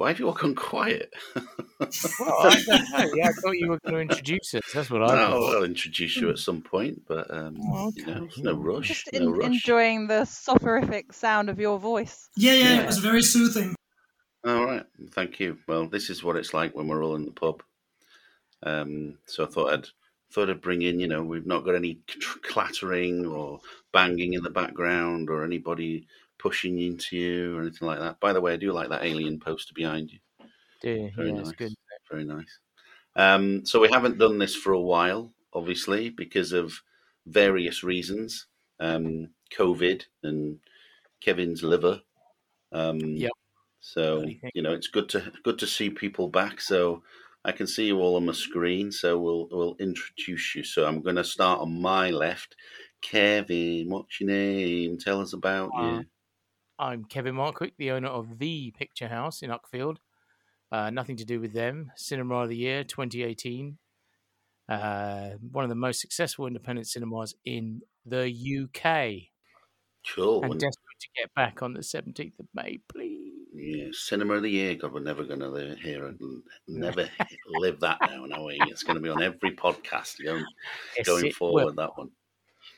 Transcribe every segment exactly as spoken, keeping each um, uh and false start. Why have you all gone quiet? Well, I don't know. Yeah, I thought you were going to introduce us. That's what I thought. No, I'll introduce you at some point, but um, okay. you know, no rush. Just no in- rush. Enjoying the soporific sound of your voice. Yeah, yeah, yeah, it was very soothing. All right, thank you. Well, this is what it's like when we're all in the pub. Um, so I thought I'd thought I'd bring in. You know, we've not got any clattering or banging in the background or anybody pushing into you or anything like that. By the way, I do like that alien poster behind you. Yeah, very yeah, nice. It's good. Very nice. Um, so we haven't done this for a while, obviously, because of various reasons. Um, COVID and Kevin's liver. Um, yep. So, you know, it's good to good to see people back. So I can see you all on my screen. So we'll we'll introduce you. So I'm going to start on my left. Kevin, what's your name? Tell us about uh, you. I'm Kevin Markwick, the owner of The Picture House in Uckfield. Uh, nothing to do with them. Cinema of the Year twenty eighteen. Uh, one of the most successful independent cinemas in the U K. Cool. And desperate to get back on the seventeenth of May, please. Yeah, Cinema of the Year. God, we're never going to hear it. Never live that down, are we? It's going to be on every podcast going, yes, going forward, will. That one.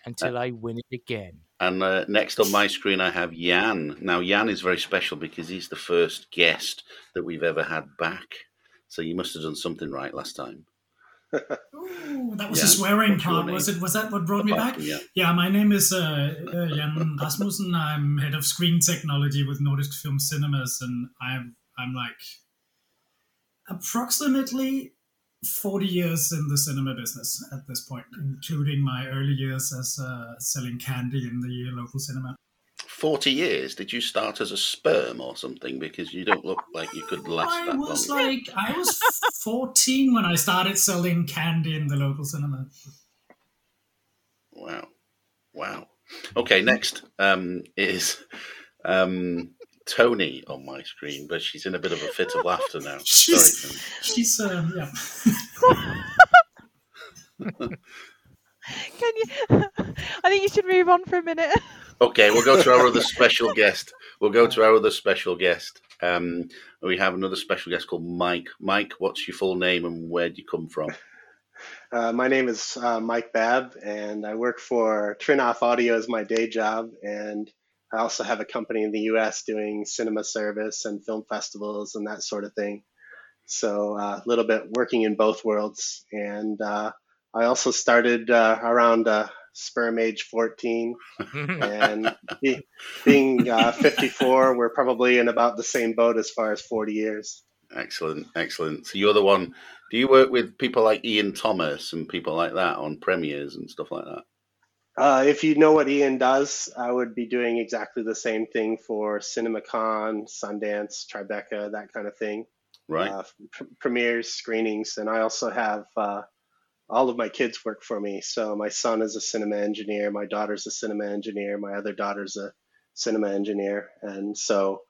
Until uh, I win it again. And uh, next on my screen, I have Jan. Now, Jan is very special because he's the first guest that we've ever had back. So you must have done something right last time. Ooh, that was Jan, a swearing part, was it? Was that what brought me back? Yeah. yeah, my name is uh, uh, Jan Rasmussen. I'm head of screen technology with Nordisk Film Cinemas. And I'm, I'm like approximately forty years in the cinema business at this point, including my early years as uh, selling candy in the local cinema. forty years? Did you start as a sperm or something? Because you don't look like you could last I that was long. Like, I was fourteen when I started selling candy in the local cinema. Wow. Wow. Okay, next um, is... Um, Tony on my screen, but she's in a bit of a fit of laughter now. She's, Sorry, she's um, yeah. Can you? I think you should move on for a minute. Okay, we'll go to our other special guest. We'll go to our other special guest. Um, we have another special guest called Mike. Mike, what's your full name and where do you come from? Uh, my name is uh, Mike Babb, and I work for Trinnov Audio as my day job, and I also have a company in the U S doing cinema service and film festivals and that sort of thing. So uh, a little bit working in both worlds. And uh, I also started uh, around uh, sperm age fourteen. And be, being uh, fifty-four, we're probably in about the same boat as far as forty years. Excellent, excellent. So you're the one. Do you work with people like Ian Thomas and people like that on premieres and stuff like that? Uh, if you know what Ian does, I would be doing exactly the same thing for CinemaCon, Sundance, Tribeca, that kind of thing. Right. Uh, pr- premieres, screenings, and I also have uh, all of my kids work for me. So my son is a cinema engineer, my daughter's a cinema engineer, my other daughter's a cinema engineer. And so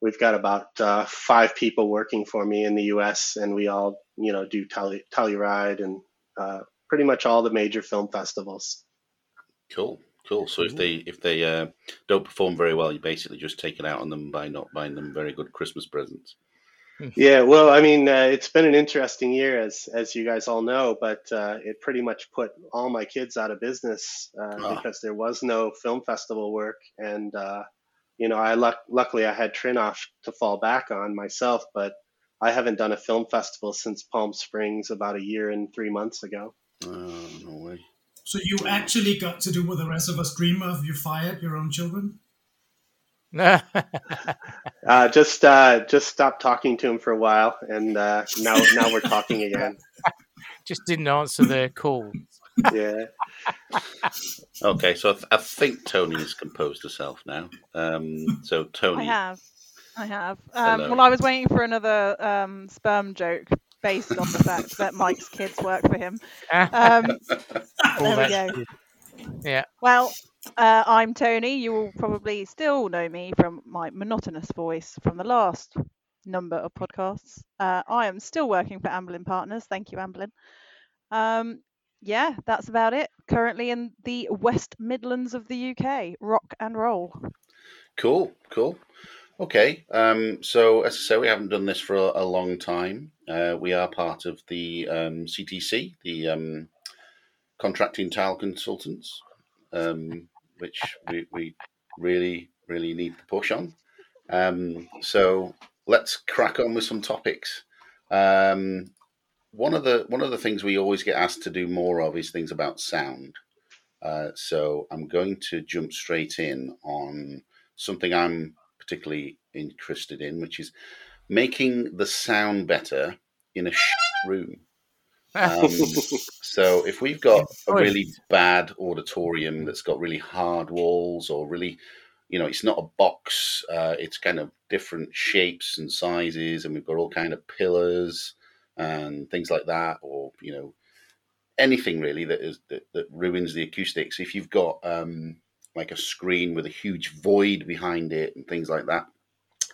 we've got about uh, five people working for me in the U S, and we all, you know, do Telluride Telluride and uh, pretty much all the major film festivals. Cool, cool. So if they if they uh, don't perform very well, you basically just take it out on them by not buying them very good Christmas presents. Yeah, well, I mean, uh, it's been an interesting year, as as you guys all know, but uh, it pretty much put all my kids out of business uh, ah. because there was no film festival work. And, uh, you know, I luck- luckily I had Trinnov to fall back on myself, but I haven't done a film festival since Palm Springs about a year and three months ago. Oh, no way. So you actually got to do what the rest of us dream of. You fired your own children? uh, just uh, just stopped talking to him for a while, and uh, now now we're talking again. Just didn't answer their call. Yeah. Okay, so I, th- I think Tony has composed herself now. Um, so Tony. I have. I have. Um, well, I was waiting for another um, sperm joke. Based on the fact that Mike's kids work for him. Um, there we go. Yeah. Well, uh, I'm Tony. You will probably still know me from my monotonous voice from the last number of podcasts. Uh, I am still working for Amblin Partners. Thank you, Amblin. Um, yeah, that's about it. Currently in the West Midlands of the U K. Rock and roll. Cool, cool. Okay, um, so as I say, we haven't done this for a, a long time. Uh, we are part of the um, C T C, the um, Contracting Tile Consultants, um, which we, we really, really need to push on. Um, so let's crack on with some topics. Um, one of the one of the things we always get asked to do more of is things about sound. Uh, so I'm going to jump straight in on something I'm particularly interested in, which is making the sound better in a room. Um, so if we've got a really bad auditorium that's got really hard walls or really, you know, it's not a box, uh, it's kind of different shapes and sizes, and we've got all kind of pillars and things like that, or, you know, anything really that is that, that ruins the acoustics. If you've got um, like a screen with a huge void behind it and things like that,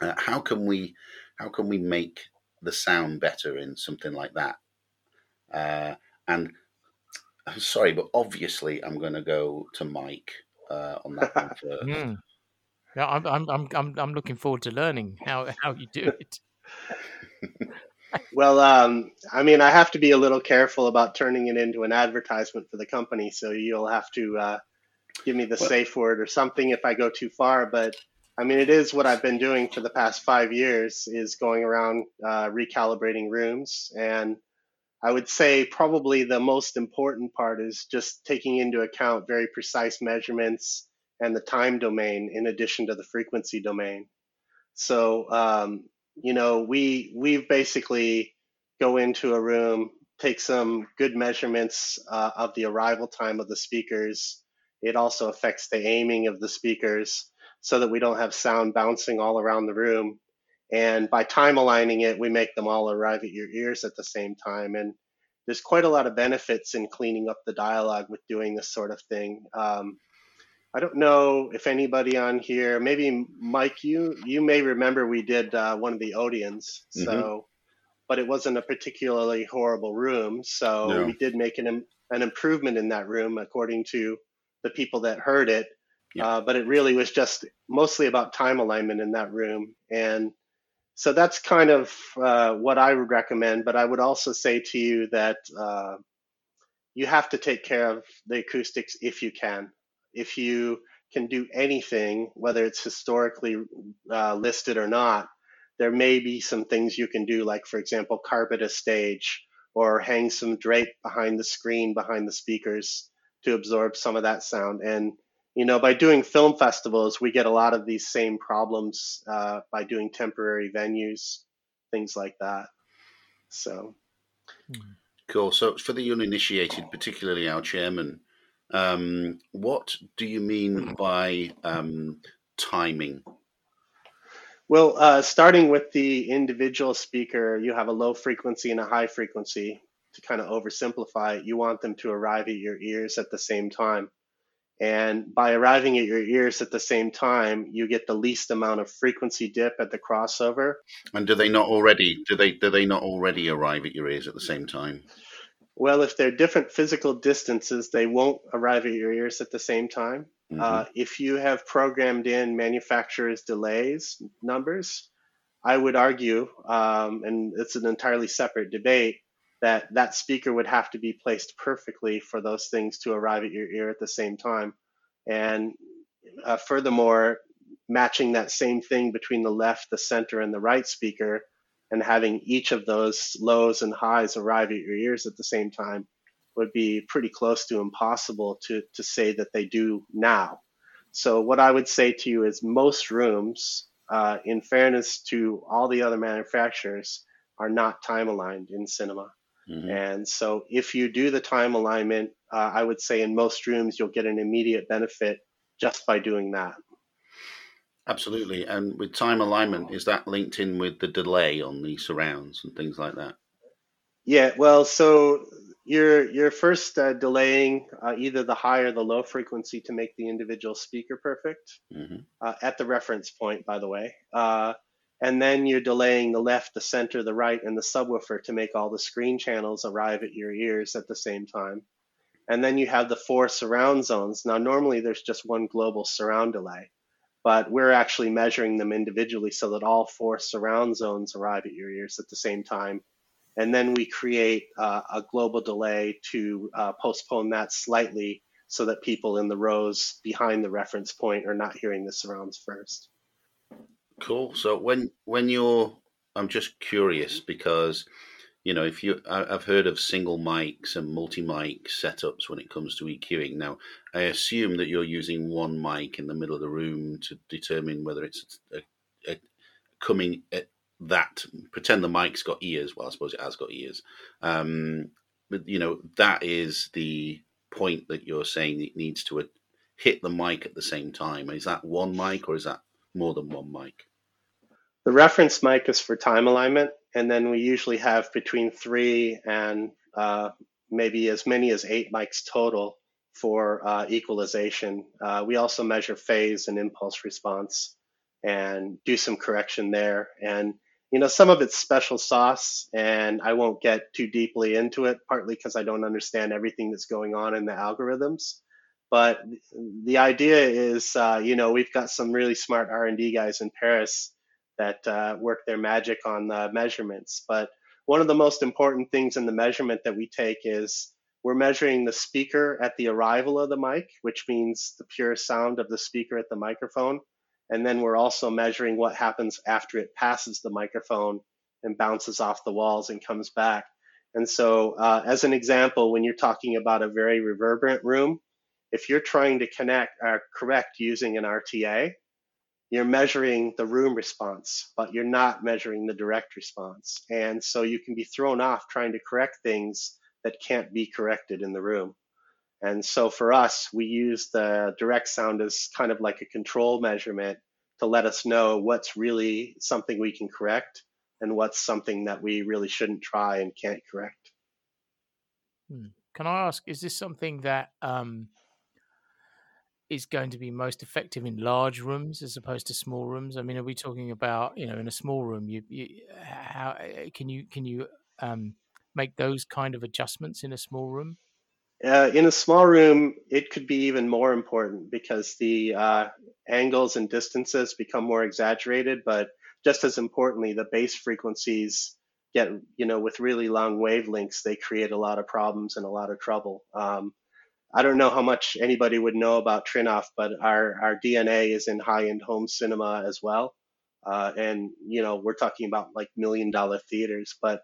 uh, how can we how can we make the sound better in something like that? Uh, and I'm sorry, but obviously I'm going to go to Mike uh, on that one first. Mm. No, I'm I'm I'm I'm looking forward to learning how, how you do it. Well, um, I mean, I have to be a little careful about turning it into an advertisement for the company, so you'll have to uh, give me the well, safe word or something if I go too far. But I mean, it is what I've been doing for the past five years is going around uh, recalibrating rooms. And I would say probably the most important part is just taking into account very precise measurements and the time domain in addition to the frequency domain. So, um, you know, we we basically go into a room, take some good measurements uh, of the arrival time of the speakers. It also affects the aiming of the speakers so that we don't have sound bouncing all around the room. And by time aligning it, we make them all arrive at your ears at the same time. And there's quite a lot of benefits in cleaning up the dialogue with doing this sort of thing. Um, I don't know if anybody on here, maybe Mike, you you may remember we did uh, one of the Odeons, so, mm-hmm. but it wasn't a particularly horrible room. So no. we did make an an improvement in that room according to the people that heard it. Yeah. Uh, but it really was just mostly about time alignment in that room. And so that's kind of uh, what I would recommend. But I would also say to you that uh, you have to take care of the acoustics if you can. If you can do anything, whether it's historically uh, listed or not, there may be some things you can do, like, for example, carpet a stage or hang some drape behind the screen, behind the speakers to absorb some of that sound. And, you know, by doing film festivals, we get a lot of these same problems uh, by doing temporary venues, things like that. So. Cool. So for the uninitiated, particularly our chairman, Um, what do you mean by um, timing? Well, uh, starting with the individual speaker, you have a low frequency and a high frequency. To kind of oversimplify it, you want them to arrive at your ears at the same time. And by arriving at your ears at the same time, you get the least amount of frequency dip at the crossover. And do they not already? Do they? Do they not already arrive at your ears at the same time? Well, if they're different physical distances, they won't arrive at your ears at the same time. Mm-hmm. Uh, if you have programmed in manufacturer's delays numbers, I would argue, um, and it's an entirely separate debate, that that speaker would have to be placed perfectly for those things to arrive at your ear at the same time. And uh, furthermore, matching that same thing between the left, the center, and the right speaker, and having each of those lows and highs arrive at your ears at the same time would be pretty close to impossible to, to say that they do now. So what I would say to you is most rooms, uh, in fairness to all the other manufacturers, are not time aligned in cinema. Mm-hmm. And so if you do the time alignment, uh, I would say in most rooms, you'll get an immediate benefit just by doing that. Absolutely. And with time alignment, is that linked in with the delay on the surrounds and things like that? Yeah, well, so you're, you're first uh, delaying uh, either the high or the low frequency to make the individual speaker perfect, mm-hmm. uh, at the reference point, by the way. Uh, and then you're delaying the left, the center, the right, and the subwoofer to make all the screen channels arrive at your ears at the same time. And then you have the four surround zones. Now, normally there's just one global surround delay. but we're actually measuring them individually so that all four surround zones arrive at your ears at the same time. And then we create uh, a global delay to uh, postpone that slightly so that people in the rows behind the reference point are not hearing the surrounds first. Cool. So when when you're, I'm just curious because, you know, if you, I've heard of single mics and multi-mic setups when it comes to EQing. Now, I assume that you're using one mic in the middle of the room to determine whether it's a, a coming at that, pretend the mic's got ears. Well, I suppose it has got ears. Um, but, you know, that is the point that you're saying it needs to hit the mic at the same time. Is that one mic or is that more than one mic? The reference mic is for time alignment, and then we usually have between three and uh, maybe as many as eight mics total for uh, equalization. Uh, we also measure phase and impulse response and do some correction there. And, you know, some of it's special sauce, and I won't get too deeply into it, partly because I don't understand everything that's going on in the algorithms. But the idea is, uh, you know, we've got some really smart R and D guys in Paris that uh, work their magic on the measurements. But one of the most important things in the measurement that we take is we're measuring the speaker at the arrival of the mic, which means the pure sound of the speaker at the microphone. And then we're also measuring what happens after it passes the microphone and bounces off the walls and comes back. And so uh, as an example, when you're talking about a very reverberant room, if you're trying to connect or correct using an R T A, you're measuring the room response, but you're not measuring the direct response. And so you can be thrown off trying to correct things that can't be corrected in the room. And so for us, we use the direct sound as kind of like a control measurement to let us know what's really something we can correct and what's something that we really shouldn't try and can't correct. Can I ask, is this something that um, is going to be most effective in large rooms as opposed to small rooms? I mean, are we talking about, you know, in a small room, you, you how can you can you um, make those kind of adjustments in a small room? Uh, in a small room, it could be even more important because the uh, angles and distances become more exaggerated. But just as importantly, the bass frequencies get, you know, with really long wavelengths, they create a lot of problems and a lot of trouble. Um, I don't know how much anybody would know about Trinnov, but our, our D N A is in high-end home cinema as well. Uh, and, you know, we're talking about like million-dollar theaters, but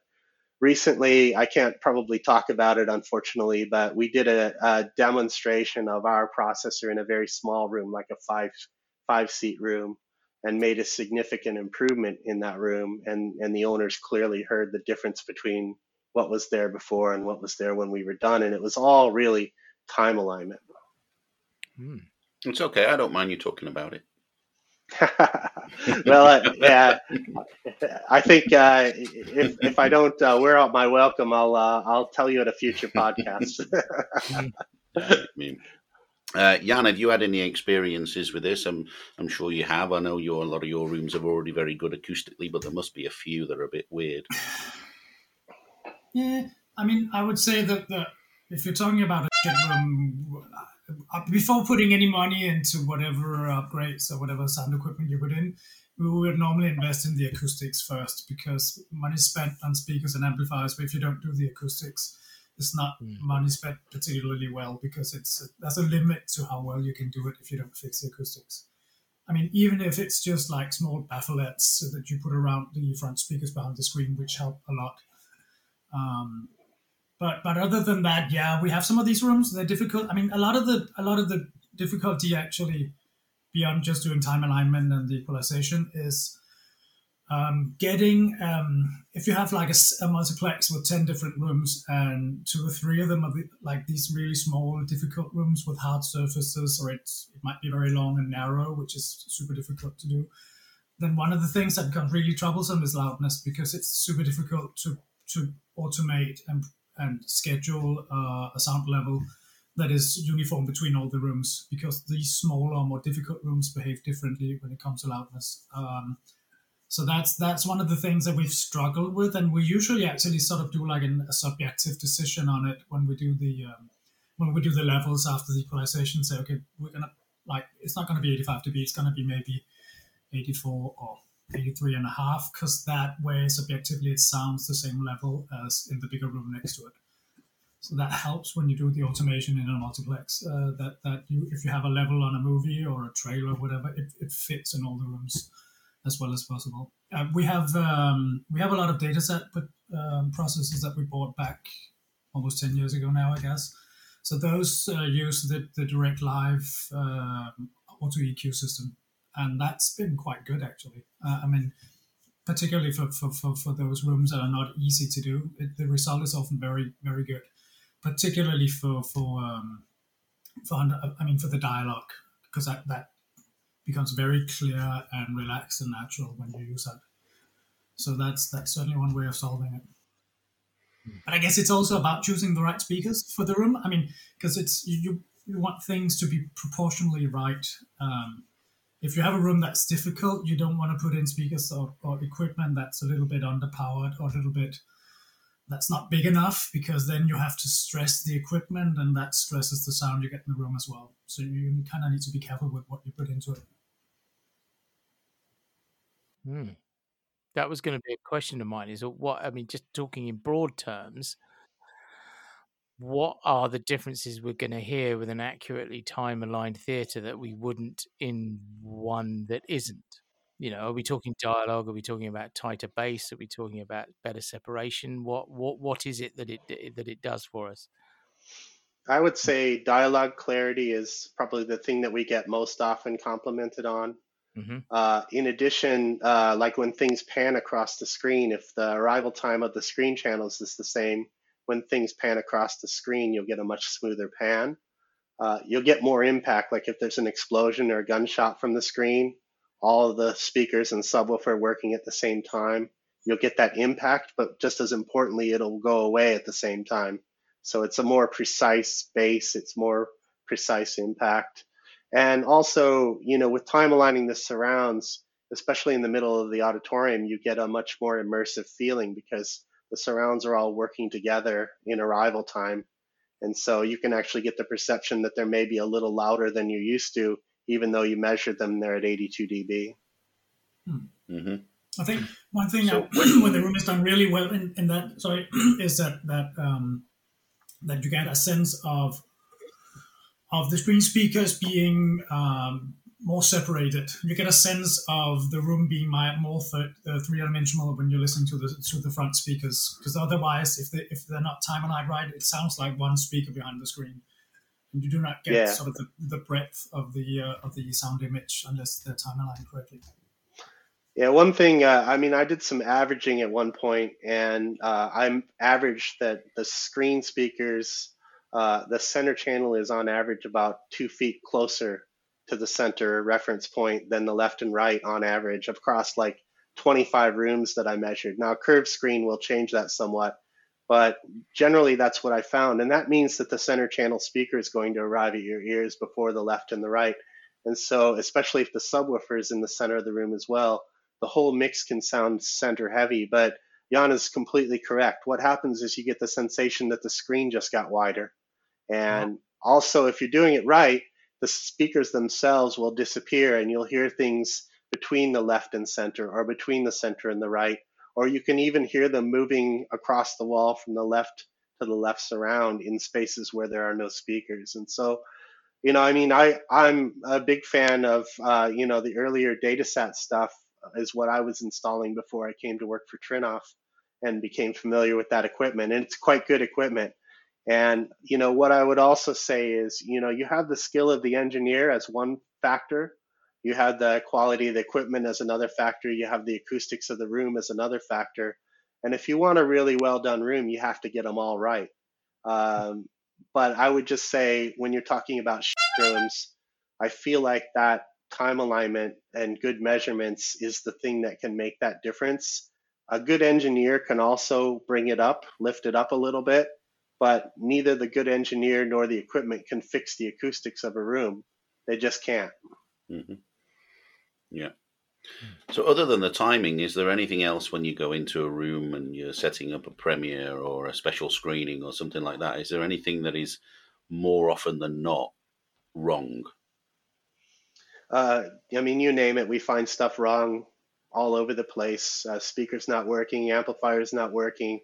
recently, I can't probably talk about it, unfortunately, but we did a, a demonstration of our processor in a very small room, like a five, five-seat room, and made a significant improvement in that room. And, and the owners clearly heard the difference between what was there before and what was there when we were done. And it was all really time alignment. Hmm. It's okay. I don't mind you talking about it. well, uh, yeah, I think uh, if if I don't uh, wear out my welcome, I'll uh, I'll tell you at a future podcast. I mean, uh, Jan, have you had any experiences with this? I'm I'm sure you have. I know your a lot of your rooms are already very good acoustically, but there must be a few that are a bit weird. Yeah, I mean, I would say that the, if you're talking about a shit room, before putting any money into whatever upgrades or whatever sound equipment you put in, we would normally invest in the acoustics first because money spent on speakers and amplifiers, but if you don't do the acoustics, it's not mm. money spent particularly well because it's there's a limit to how well you can do it if you don't fix the acoustics. I mean, even if it's just like small bafflettes that you put around the front speakers behind the screen, which help a lot. Um, But but other than that, yeah, we have some of these rooms. They're difficult. I mean, a lot of the a lot of the difficulty actually, beyond just doing time alignment and the equalization, is um, getting um, if you have like a, a multiplex with ten different rooms and two or three of them are like these really small, difficult rooms with hard surfaces, or it's it might be very long and narrow, which is super difficult to do. Then one of the things that becomes really troublesome is loudness because it's super difficult to to automate and and schedule uh, a sound level that is uniform between all the rooms because these smaller, more difficult rooms behave differently when it comes to loudness. Um, so that's that's one of the things that we've struggled with, and we usually actually sort of do like an, a subjective decision on it when we do the um, when we do the levels after the equalization. Say, okay, we're gonna like it's not going to be eighty-five dB, it's going to be maybe eighty-four or eighty-three and a half, because that way subjectively it sounds the same level as in the bigger room next to it. So that helps when you do the automation in a multiplex, uh, that, that you, if you have a level on a movie or a trailer or whatever, it, it fits in all the rooms as well as possible. Uh, we have um, we have a lot of data set but, um, processes that we bought back almost ten years ago now, I guess. So those uh, use the, the direct live uh, auto E Q system, and that's been quite good, actually. Uh, I mean, particularly for, for, for, for those rooms that are not easy to do, it, the result is often very, very good. Particularly for for um, for I mean for the dialogue, because that, that becomes very clear and relaxed and natural when you use that. So that's that's certainly one way of solving it. But I guess it's also about choosing the right speakers for the room. I mean, because it's you you want things to be proportionally right. Um, if you have a room that's difficult, you don't want to put in speakers or, or equipment that's a little bit underpowered or a little bit. That's not big enough, because then you have to stress the equipment, and that stresses the sound you get in the room as well. So you kind of need to be careful with what you put into it. Hmm. That was going to be a question of mine, is what, I mean, just talking in broad terms, what are the differences we're going to hear with an accurately time aligned theater that we wouldn't in one that isn't? You know, are we talking dialogue? Are we talking about tighter bass? Are we talking about better separation? What what what is it that it that it does for us? I would say dialogue clarity is probably the thing that we get most often complimented on. Mm-hmm. Uh, in addition, uh, like when things pan across the screen, if the arrival time of the screen channels is the same, when things pan across the screen, you'll get a much smoother pan. Uh, you'll get more impact, like if there's an explosion or a gunshot from the screen, all of the speakers and subwoofer working at the same time, you'll get that impact, but just as importantly, it'll go away at the same time. So it's a more precise bass, it's more precise impact. And also, you know, with time aligning the surrounds, especially in the middle of the auditorium, you get a much more immersive feeling because the surrounds are all working together in arrival time. And so you can actually get the perception that they're maybe a little louder than you're used to, even though you measured them there at eighty-two dB. Hmm. Mm-hmm. I think one thing so, I, when the room is done really well in, in that, sorry, is that that um, that you get a sense of of the screen speakers being um, more separated. You get a sense of the room being more th- uh, three-dimensional when you're listening to the to the front speakers, because otherwise, if they if they're not time aligned right, it sounds like one speaker behind the screen. You do not get yeah. sort of the, the breadth of the uh, of the sound image unless they're time aligned correctly. Yeah, one thing. Uh, I mean, I did some averaging at one point, and uh, I'm averaged that the screen speakers, uh, the center channel is on average about two feet closer to the center reference point than the left and right on average across like twenty-five rooms that I measured. Now, curved screen will change that somewhat, but generally that's what I found. And that means that the center channel speaker is going to arrive at your ears before the left and the right. And so, especially if the subwoofer is in the center of the room as well, the whole mix can sound center heavy, but Jan is completely correct. What happens is you get the sensation that the screen just got wider. And yeah. also if you're doing it right, the speakers themselves will disappear and you'll hear things between the left and center or between the center and the right. Or you can even hear them moving across the wall from the left to the left surround in spaces where there are no speakers. And so, you know, I mean, I, I'm a big fan of, uh, you know, the earlier datasat stuff is what I was installing before I came to work for Trinnov and became familiar with that equipment. And it's quite good equipment. And, you know, what I would also say is, you know, you have the skill of the engineer as one factor. You have the quality of the equipment as another factor. You have the acoustics of the room as another factor. And if you want a really well-done room, you have to get them all right. Um, but I would just say when you're talking about shit rooms, I feel like that time alignment and good measurements is the thing that can make that difference. A good engineer can also bring it up, lift it up a little bit, but neither the good engineer nor the equipment can fix the acoustics of a room. They just can't. Mm-hmm. Yeah. So other than the timing, is there anything else when you go into a room and you're setting up a premiere or a special screening or something like that? Is there anything that is more often than not wrong? Uh, I mean, you name it, we find stuff wrong all over the place. Uh, speakers not working, amplifiers not working.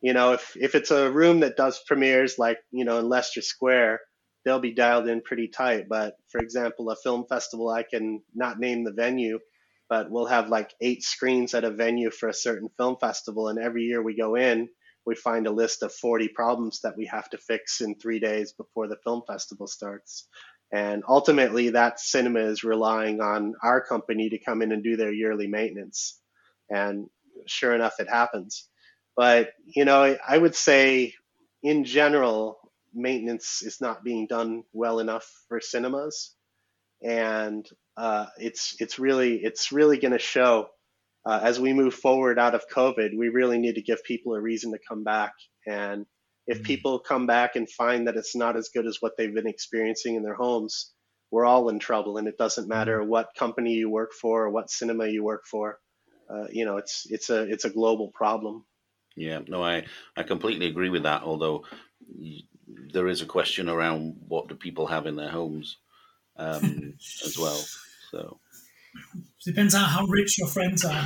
You know, if, if it's a room that does premieres, like, you know, in Leicester Square, they'll be dialed in pretty tight. But for example, a film festival, I can not name the venue, but we'll have like eight screens at a venue for a certain film festival. And every year we go in, we find a list of forty problems that we have to fix in three days before the film festival starts. And ultimately that cinema is relying on our company to come in and do their yearly maintenance. And sure enough, it happens. But, you know, I would say in general, maintenance is not being done well enough for cinemas. And uh, it's it's really it's really going to show uh, as we move forward out of COVID. We really need to give people a reason to come back. And if people come back and find that it's not as good as what they've been experiencing in their homes, we're all in trouble. And it doesn't matter what company you work for or what cinema you work for. Uh, you know, it's it's a it's a global problem. Yeah, no, I, I completely agree with that, although there is a question around what do people have in their homes um, as well. So depends on how rich your friends are.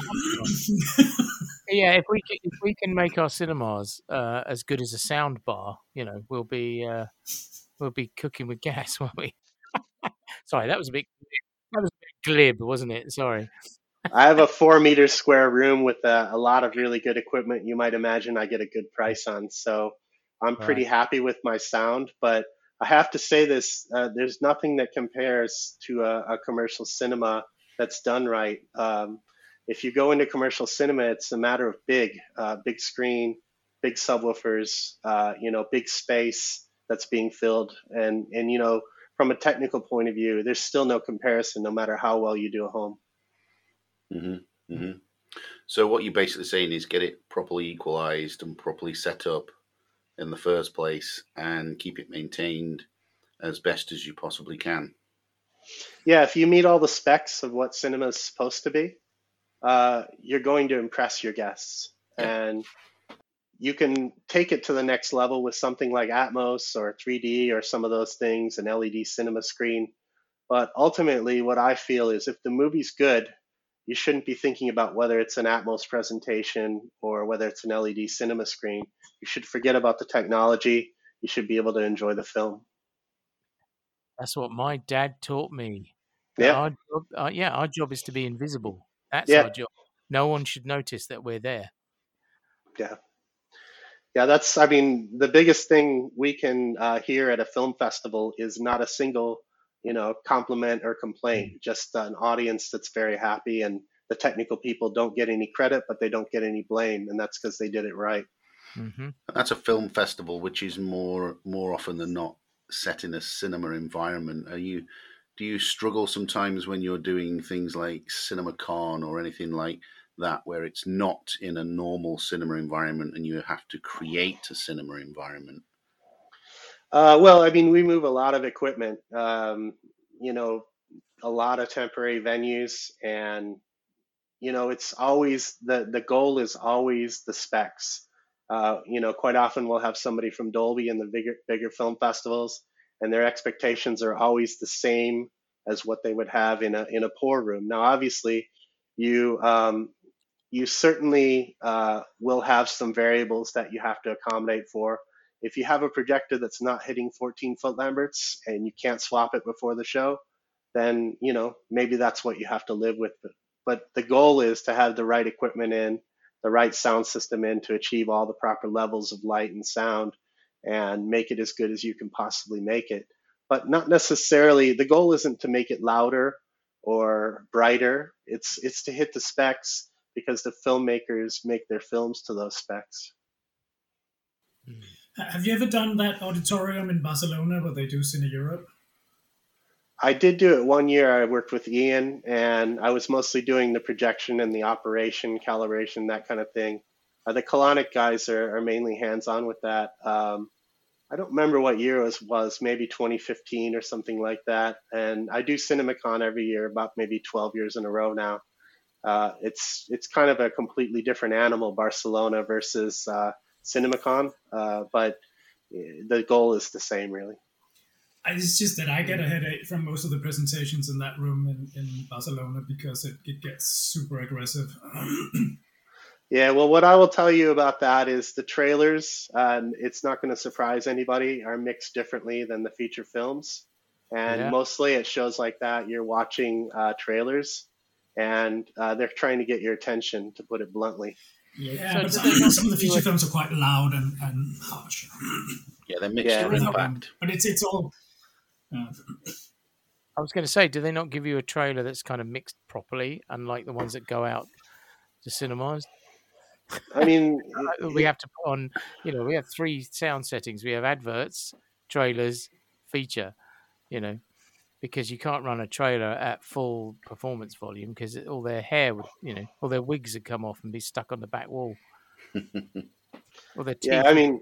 Yeah, if we can, if we can make our cinemas uh, as good as a sound bar, you know, we'll be uh, we'll be cooking with gas, won't we? Sorry, that was a bit that was a bit glib, wasn't it? Sorry. I have a four meter square room with a, a lot of really good equipment you might imagine I get a good price on. So I'm pretty happy with my sound, but I have to say this, uh, there's nothing that compares to a, a commercial cinema that's done right. Um, if you go into commercial cinema, it's a matter of big, uh, big screen, big subwoofers, uh, you know, big space that's being filled. And, and, you know, from a technical point of view, there's still no comparison, no matter how well you do at home. Mm-hmm. Mm-hmm. So what you're basically saying is get it properly equalized and properly set up in the first place and keep it maintained as best as you possibly can. Yeah, if you meet all the specs of what cinema is supposed to be, uh, you're going to impress your guests. Yeah. And you can take it to the next level with something like Atmos or three D or some of those things, an L E D cinema screen. But ultimately, what I feel is if the movie's good, you shouldn't be thinking about whether it's an Atmos presentation or whether it's an L E D cinema screen. You should forget about the technology. You should be able to enjoy the film. That's what my dad taught me. Yeah. Our job, uh, yeah, our job is to be invisible. That's yeah. our job. No one should notice that we're there. Yeah. Yeah, that's, I mean, the biggest thing we can uh, hear at a film festival is not a single you know, compliment or complaint, just an audience that's very happy. And the technical people don't get any credit, but they don't get any blame. And that's because they did it right. Mm-hmm. That's a film festival, which is more, more often than not set in a cinema environment. Are you, do you struggle sometimes when you're doing things like CinemaCon or anything like that, where it's not in a normal cinema environment and you have to create a cinema environment? Uh, well, I mean, we move a lot of equipment, um, you know, a lot of temporary venues, and, you know, it's always the, the goal is always the specs. Uh, you know, quite often we'll have somebody from Dolby in the bigger, bigger film festivals, and their expectations are always the same as what they would have in a, in a poor room. Now, obviously, you, um, you certainly uh, will have some variables that you have to accommodate for. If you have a projector that's not hitting fourteen foot Lamberts and you can't swap it before the show, then, you know, maybe that's what you have to live with. But the goal is to have the right equipment in, the right sound system in to achieve all the proper levels of light and sound and make it as good as you can possibly make it. But not necessarily, the goal isn't to make it louder or brighter. It's, it's to hit the specs because the filmmakers make their films to those specs. Mm. Have you ever done that auditorium in Barcelona where they do Cine Europe? I did do it one year. I worked with Ian, and I was mostly doing the projection and the operation, calibration, that kind of thing. Uh, the colonic guys are, are mainly hands-on with that. Um, I don't remember what year it was, was, maybe twenty fifteen or something like that. And I do CinemaCon every year, about maybe twelve years in a row now. Uh, it's it's kind of a completely different animal, Barcelona versus uh CinemaCon, uh, but the goal is the same, really. It's just that I get a headache from most of the presentations in that room in, in Barcelona because it, it gets super aggressive. Yeah, well, what I will tell you about that is the trailers, um, it's not going to surprise anybody, are mixed differently than the feature films. And yeah. mostly at shows like that, you're watching uh, trailers and uh, they're trying to get your attention, to put it bluntly. Yeah, so but some, some of the feature like... films are quite loud and, and harsh. Yeah, they're mixed yeah, impact. Not, but it's it's all... Uh, I was going to say, do they not give you a trailer that's kind of mixed properly, unlike the ones that go out to cinemas? I mean, we have to put on, you know, we have three sound settings. We have adverts, trailers, feature, you know, because you can't run a trailer at full performance volume because all their hair would, you know, all their wigs would come off and be stuck on the back wall. Or their teeth. Yeah, I mean,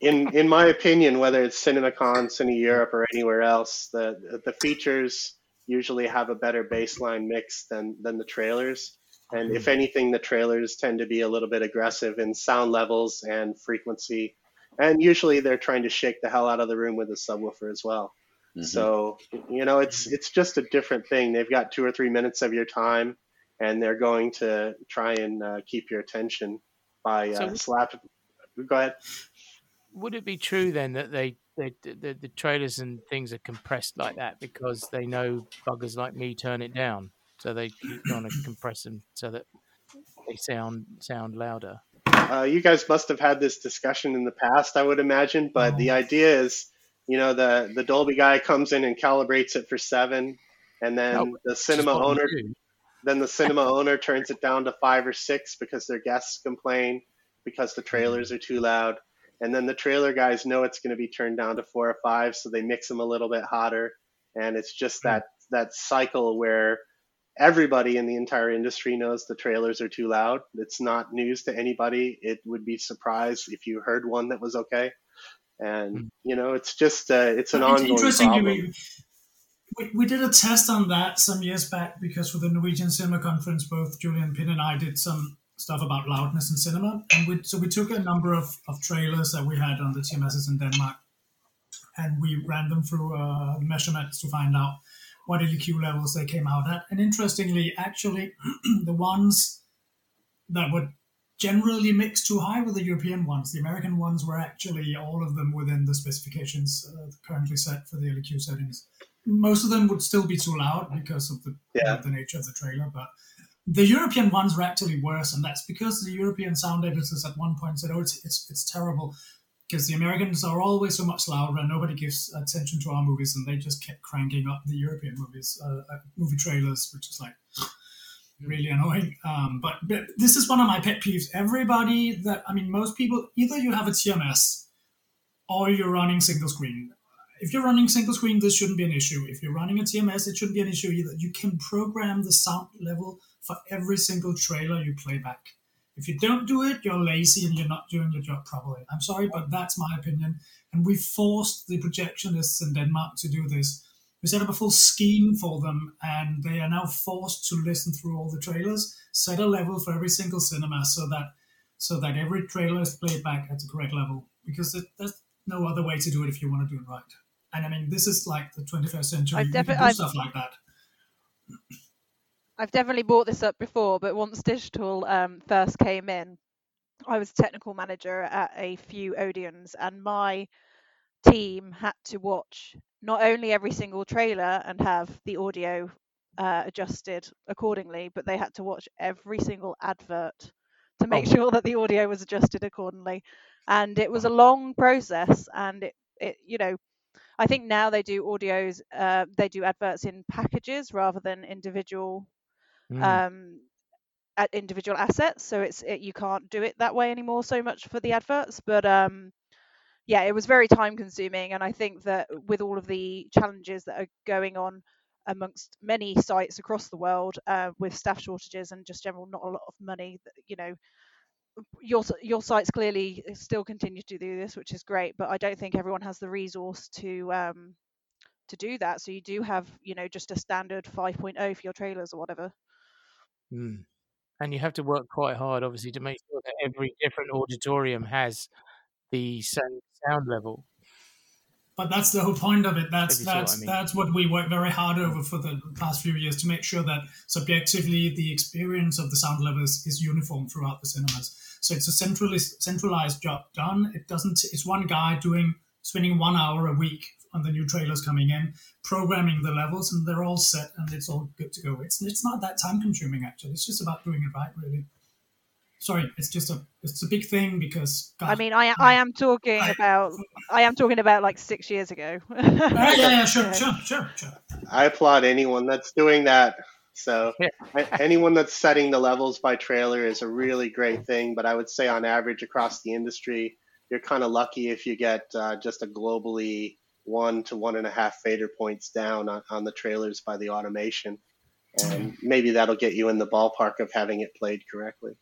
in in my opinion, whether it's CinemaCon, Cine Europe, or anywhere else, the the features usually have a better baseline mix than than the trailers. And if anything, the trailers tend to be a little bit aggressive in sound levels and frequency. And usually they're trying to shake the hell out of the room with a subwoofer as well. Mm-hmm. So, you know, it's it's just a different thing. They've got two or three minutes of your time, and they're going to try and uh, keep your attention by uh, so slap. Go ahead. Would it be true then that they, they the, the trailers and things are compressed like that because they know buggers like me turn it down? So they keep trying to compress them so that they sound sound louder. Uh, you guys must have had this discussion in the past, I would imagine. But oh. the idea is, you know, the, the Dolby guy comes in and calibrates it for seven, and then oh, the cinema owner, then the cinema owner turns it down to five or six because their guests complain because the trailers are too loud, and then the trailer guys know it's going to be turned down to four or five, so they mix them a little bit hotter, and it's just that that cycle where everybody in the entire industry knows the trailers are too loud. It's not news to anybody. It would be surprised if you heard one that was okay. And, you know, it's just, uh, it's an it's ongoing problem. We, we, we did a test on that some years back because for the Norwegian Cinema Conference, both Julian Pinn and I did some stuff about loudness in cinema. And we, so we took a number of, of trailers that we had on the T M Ss in Denmark and we ran them through uh, measurements to find out what E Q levels they came out at. And interestingly, actually, the ones that were generally mixed too high were the European ones. The American ones were actually all of them within the specifications uh, currently set for the E Q settings. Most of them would still be too loud because of the, yeah. uh, the nature of the trailer, but the European ones were actually worse, and that's because the European sound editors at one point said, oh, it's it's, it's terrible, because the Americans are always so much louder and nobody gives attention to our movies, and they just kept cranking up the European movies, uh, movie trailers, which is like really annoying. Um, but, but this is one of my pet peeves. Everybody that, I mean, most people, either you have a T M S or you're running single screen. If you're running single screen, this shouldn't be an issue. If you're running a T M S, it shouldn't be an issue either. You can program the sound level for every single trailer you play back. If you don't do it, you're lazy and you're not doing your job properly. I'm sorry, but that's my opinion. And we forced the projectionists in Denmark to do this. We set up a full scheme for them, and they are now forced to listen through all the trailers, set a level for every single cinema so that so that every trailer is played back at the correct level, because there's no other way to do it if you want to do it right. And, I mean, this is like the twenty-first century. You defi- can do I've... stuff like that. I've definitely brought this up before, but once digital um, first came in, I was technical manager at a few Odeons, and my team had to watch not only every single trailer and have the audio uh, adjusted accordingly, but they had to watch every single advert to make oh. sure that the audio was adjusted accordingly. And it was a long process, and it, it you know, I think now they do audios, uh, they do adverts in packages rather than individual. Mm. Um, at individual assets, so it's it, you can't do it that way anymore so much for the adverts, but um, yeah, it was very time consuming, and I think that with all of the challenges that are going on amongst many sites across the world uh, with staff shortages and just general not a lot of money, you know, your your sites clearly still continue to do this, which is great, but I don't think everyone has the resource to um, to do that, so you do have, you know, just a standard five point oh for your trailers or whatever. Mm. And you have to work quite hard, obviously, to make sure that every different auditorium has the same sound level. But that's the whole point of it. That's that's I mean. that's what we worked very hard over for the past few years, to make sure that subjectively the experience of the sound level is, is uniform throughout the cinemas. So it's a centralized centralized job done. It doesn't. It's one guy doing spending one hour a week on the new trailers coming in, programming the levels, and they're all set and it's all good to go. It's it's not that time consuming actually. It's just about doing it right, really. Sorry, it's just a it's a big thing because God, I mean I I am talking I, about I am talking about like six years ago. yeah, yeah, sure, sure, sure, sure. I applaud anyone that's doing that. So yeah. Anyone that's setting the levels by trailer is a really great thing. But I would say on average across the industry, you're kind of lucky if you get uh, just a globally one to one and a half fader points down on, on the trailers by the automation, and maybe that'll get you in the ballpark of having it played correctly.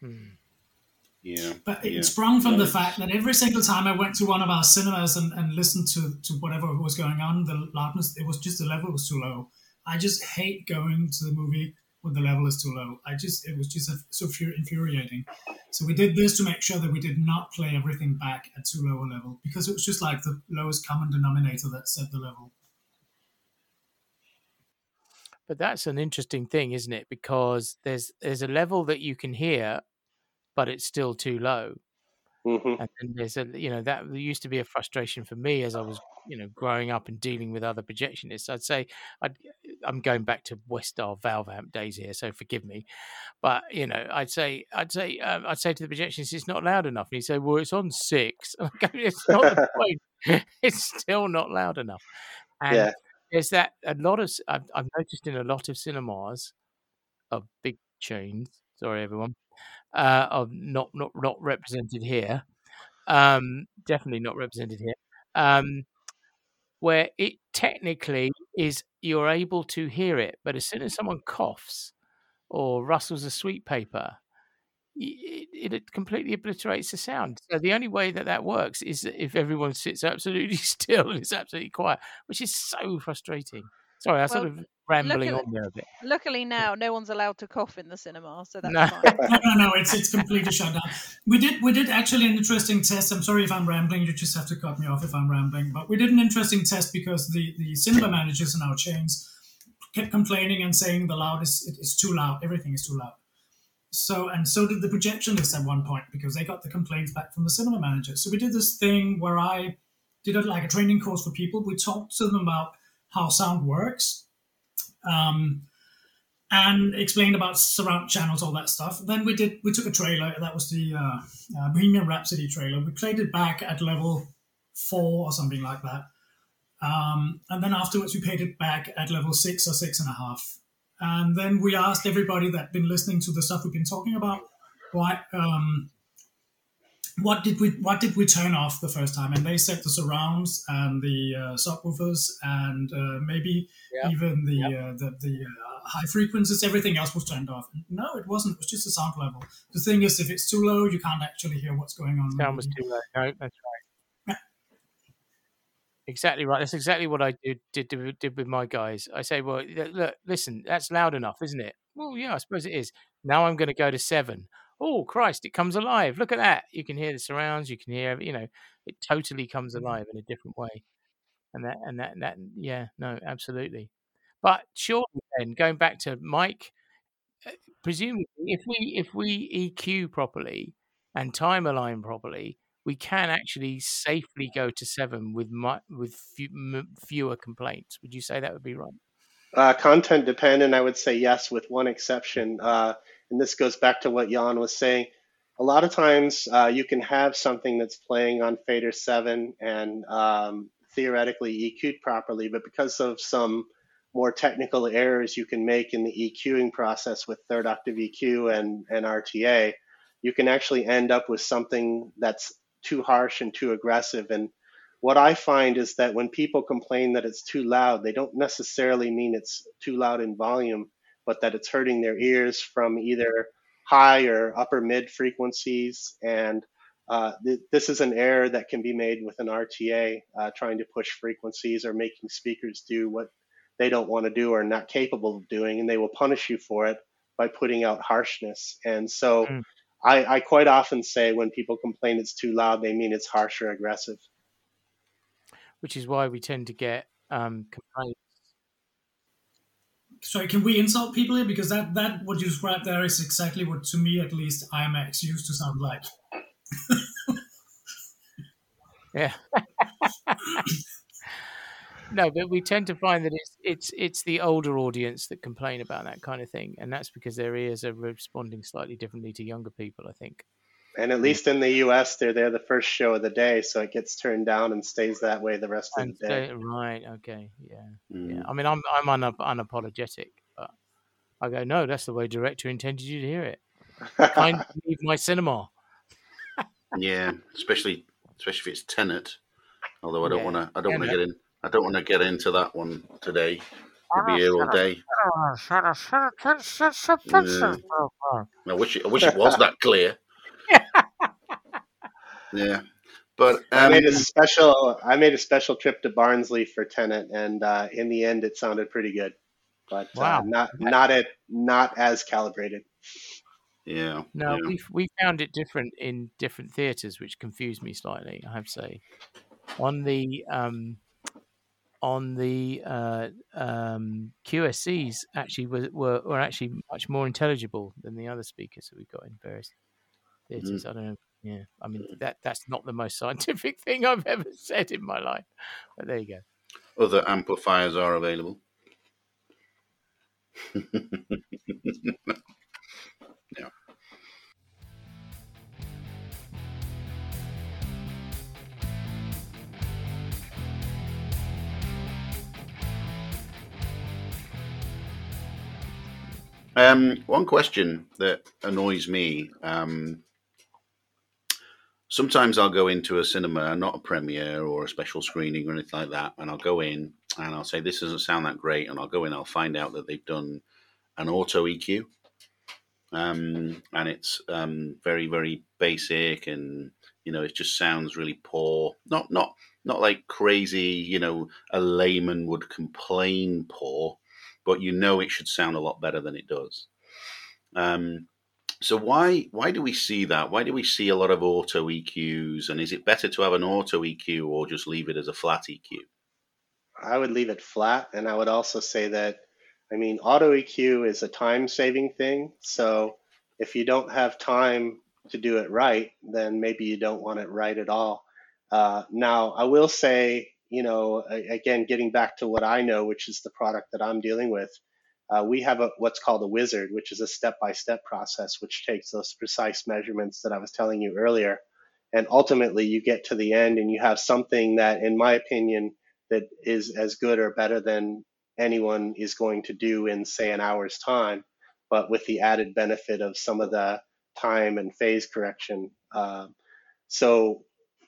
Hmm. Yeah, but it yeah. sprung from yeah. the fact that every single time I went to one of our cinemas and, and listened to, to whatever was going on, the loudness, it was just the level was too low. I just hate going to the movie when the level is too low. I just it was just so infuriating. So we did this to make sure that we did not play everything back at too low a level, because it was just like the lowest common denominator that set the level. But that's an interesting thing, isn't it? Because there's there's a level that you can hear, but it's still too low. Mm-hmm. And then there's a you know that used to be a frustration for me as I was you know growing up and dealing with other projectionists. I'd say I'd, I'm going back to Westar Valve Amp days here, so forgive me. But you know I'd say I'd say um, I'd say to the projectionist, it's not loud enough, and he'd say, well, it's on six. And I'd go, it's not the point. It's still not loud enough. And yeah. There's that a lot of I've, I've noticed in a lot of cinemas of big chains. Sorry, everyone, uh, of not not not represented here. Um, definitely not represented here. Um, where it technically is, you're able to hear it, but as soon as someone coughs or rustles a sweet paper, it, it completely obliterates the sound. So the only way that that works is if everyone sits absolutely still and it's absolutely quiet, which is so frustrating. Sorry, I well, sort of rambling luckily, on there a bit. Luckily now, no one's allowed to cough in the cinema, so that's no. fine. no, no, no, it's it's completely shut down. We did we did actually an interesting test. I'm sorry if I'm rambling. You just have to cut me off if I'm rambling. But we did an interesting test because the, the cinema managers in our chains kept complaining and saying the loud is it is too loud. Everything is too loud. So and so did the projectionists at one point, because they got the complaints back from the cinema managers. So we did this thing where I did a, like a training course for people. We talked to them about how sound works, um, and explained about surround channels, all that stuff. Then we did we took a trailer that was the uh, uh, Bohemian Rhapsody trailer. We played it back at level four or something like that, um, and then afterwards we played it back at level six or six and a half. And then we asked everybody that been listening to the stuff we've been talking about, why, um, what did we what did we turn off the first time? And they said the surrounds and the uh, subwoofers and uh, maybe yeah. even the, yeah. uh, the the uh, high frequencies. Everything else was turned off. No, it wasn't. It was just the sound level. The thing is, if it's too low, you can't actually hear what's going on. Sound was too low. No, that's right. Exactly right. That's exactly what I did, did did with my guys. I say, well, look, listen, that's loud enough, isn't it? Well, yeah, I suppose it is. Now I'm going to go to seven. Oh, Christ, it comes alive. Look at that. You can hear the surrounds. You can hear, you know, it totally comes alive in a different way. And that, and that, and that yeah, no, absolutely. But surely then, going back to Mike, presumably, if we if we E Q properly and time align properly, we can actually safely go to seven with my, with few, m- fewer complaints. Would you say that would be right? Uh, content dependent, I would say yes, with one exception. Uh, and this goes back to what Jan was saying. A lot of times uh, you can have something that's playing on fader seven and um, theoretically E Q'd properly, but because of some more technical errors you can make in the EQing process with third octave E Q and, and R T A, you can actually end up with something that's too harsh and too aggressive. And what I find is that when people complain that it's too loud, they don't necessarily mean it's too loud in volume, but that it's hurting their ears from either high or upper mid frequencies. And uh, th- this is an error that can be made with an R T A, uh, trying to push frequencies or making speakers do what they don't want to do or are not capable of doing, and they will punish you for it by putting out harshness. And so mm. I, I quite often say when people complain it's too loud, they mean it's harsh or aggressive. which is why we tend to get um, complaints. Sorry, can we insult people here? Because that, that what you described there is exactly what, to me at least, IMAX used to sound like. Yeah. No, but we tend to find that it's it's it's the older audience that complain about that kind of thing, and that's because their ears are responding slightly differently to younger people, I think. And at least in the U S, they're there the first show of the day, so it gets turned down and stays that way the rest and of the day. Stay, right? Okay. Yeah. Mm. Yeah. I mean, I'm I'm un- unapologetic, but I go, no, that's the way director intended you to hear it. Kind of leave my cinema. Yeah, especially especially if it's Tenet. Although I don't yeah. want to, I don't want to get in. I don't want to get into that one today. We'll be here all day. Mm. I wish it, I wish it was that clear. Yeah, but um, I made a special. I made a special trip to Barnsley for Tenet, and uh, in the end, it sounded pretty good. But wow. uh, not not it not as calibrated. Yeah. No, yeah. we we found it different in different theaters, which confused me slightly. I have to say, on the. Um, on the uh, um, Q S Cs actually were, were were actually much more intelligible than the other speakers that we've got in various theatres. Mm. I don't know. Yeah. I mean, that that's not the most scientific thing I've ever said in my life. But there you go. Other amplifiers are available. Yeah. Um, one question that annoys me, um, sometimes I'll go into a cinema, not a premiere or a special screening or anything like that, and I'll go in and I'll say, this doesn't sound that great, and I'll go in, I'll find out that they've done an auto E Q, um, and it's um, very, very basic, and, you know, it just sounds really poor, not, not, not like crazy, you know, a layman would complain poor, but you know it should sound a lot better than it does. Um, so why why do we see that? Why do we see a lot of auto E Qs? And is it better to have an auto E Q or just leave it as a flat E Q? I would leave it flat. And I would also say that, I mean, auto E Q is a time-saving thing. So if you don't have time to do it right, then maybe you don't want it right at all. Uh, now, I will say... You know, again, getting back to what I know, which is the product that I'm dealing with, uh, we have a what's called a wizard, which is a step-by-step process, which takes those precise measurements that I was telling you earlier. And ultimately, you get to the end and you have something that, in my opinion, that is as good or better than anyone is going to do in, say, an hour's time, but with the added benefit of some of the time and phase correction. Uh, so...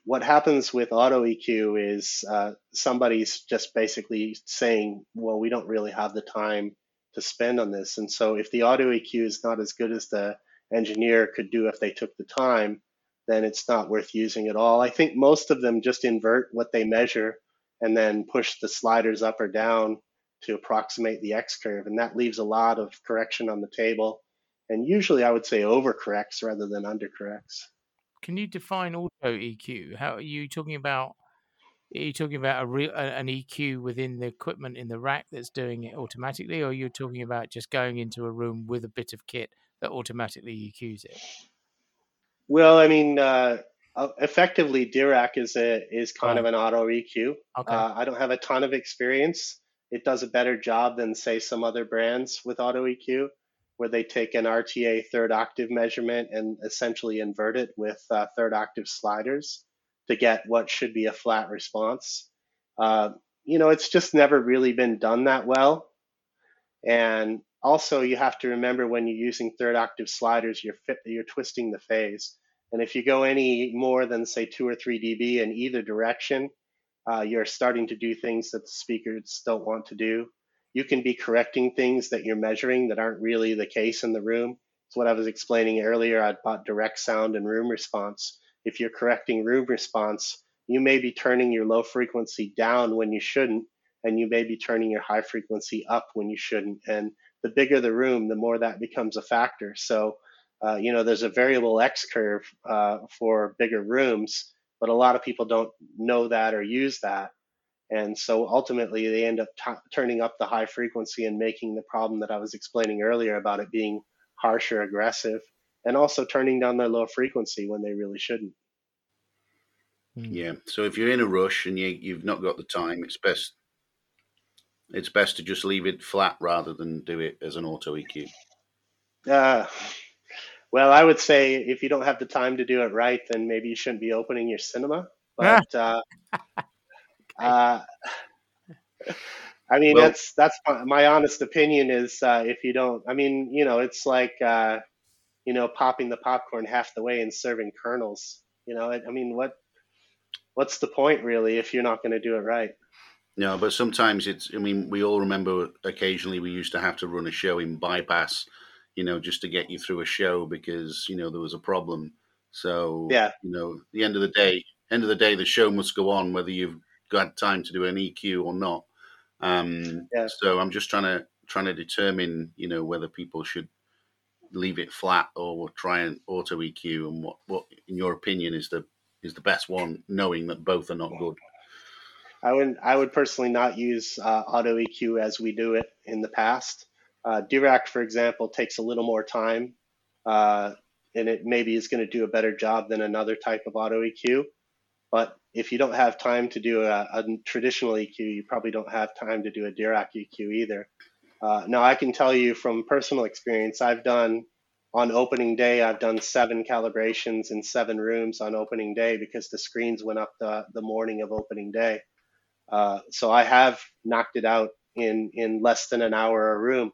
What happens with auto E Q is uh, somebody's just basically saying, well, we don't really have the time to spend on this. And so if the auto E Q is not as good as the engineer could do if they took the time, then it's not worth using at all. I think most of them just invert what they measure and then push the sliders up or down to approximate the X-curve. And that leaves a lot of correction on the table. And usually I would say overcorrects rather than undercorrects. Can you define auto E Q? How are you talking about? Are you talking about a re, an E Q within the equipment in the rack that's doing it automatically, or are you talking about just going into a room with a bit of kit that automatically E Qs it? Well, I mean, uh, effectively, Dirac is a is kind oh. of an auto E Q. Okay. Uh, I don't have a ton of experience. It does a better job than, say, some other brands with auto E Q, where they take an R T A third octave measurement and essentially invert it with uh, third octave sliders to get what should be a flat response. Uh, you know, it's just never really been done that well. And also you have to remember when you're using third octave sliders, you're fit, you're twisting the phase. And if you go any more than say two or three dB in either direction, uh, you're starting to do things that the speakers don't want to do. You can be correcting things that you're measuring that aren't really the case in the room. It's what I was explaining earlier about direct sound and room response. If you're correcting room response, you may be turning your low frequency down when you shouldn't, and you may be turning your high frequency up when you shouldn't. And the bigger the room, the more that becomes a factor. So, uh, you know, there's a variable X curve uh, for bigger rooms, but a lot of people don't know that or use that. And so ultimately they end up t- turning up the high frequency and making the problem that I was explaining earlier about it being harsh or aggressive, and also turning down their low frequency when they really shouldn't. Yeah. So if you're in a rush and you, you've not got the time, it's best it's best to just leave it flat rather than do it as an auto E Q. Uh, well, I would say if you don't have the time to do it right, then maybe you shouldn't be opening your cinema. But uh, uh, I mean, well, that's that's my, my honest opinion is uh, if you don't, I mean, you know, it's like, uh, you know, popping the popcorn half the way and serving kernels. You know, I, I mean, what? What's the point, really, if you're not going to do it right? No, but sometimes it's, I mean, we all remember occasionally we used to have to run a show in bypass, you know, just to get you through a show because, you know, there was a problem. So, yeah. you know, at the end of the day, end of the day, the show must go on whether you've got time to do an E Q or not. Um, yeah. So I'm just trying to, trying to determine, you know, whether people should leave it flat or try and auto E Q and what, what in your opinion, is the is the best one, knowing that both are not good. I would I would personally not use uh, auto E Q as we do it in the past. Uh, Dirac, for example, takes a little more time, uh, and it maybe is going to do a better job than another type of auto E Q. But if you don't have time to do a, a traditional E Q, you probably don't have time to do a Dirac E Q either. Uh, now, I can tell you from personal experience, I've done On opening day, I've done seven calibrations in seven rooms on opening day because the screens went up the, the morning of opening day. Uh, so I have knocked it out in, in less than an hour a room.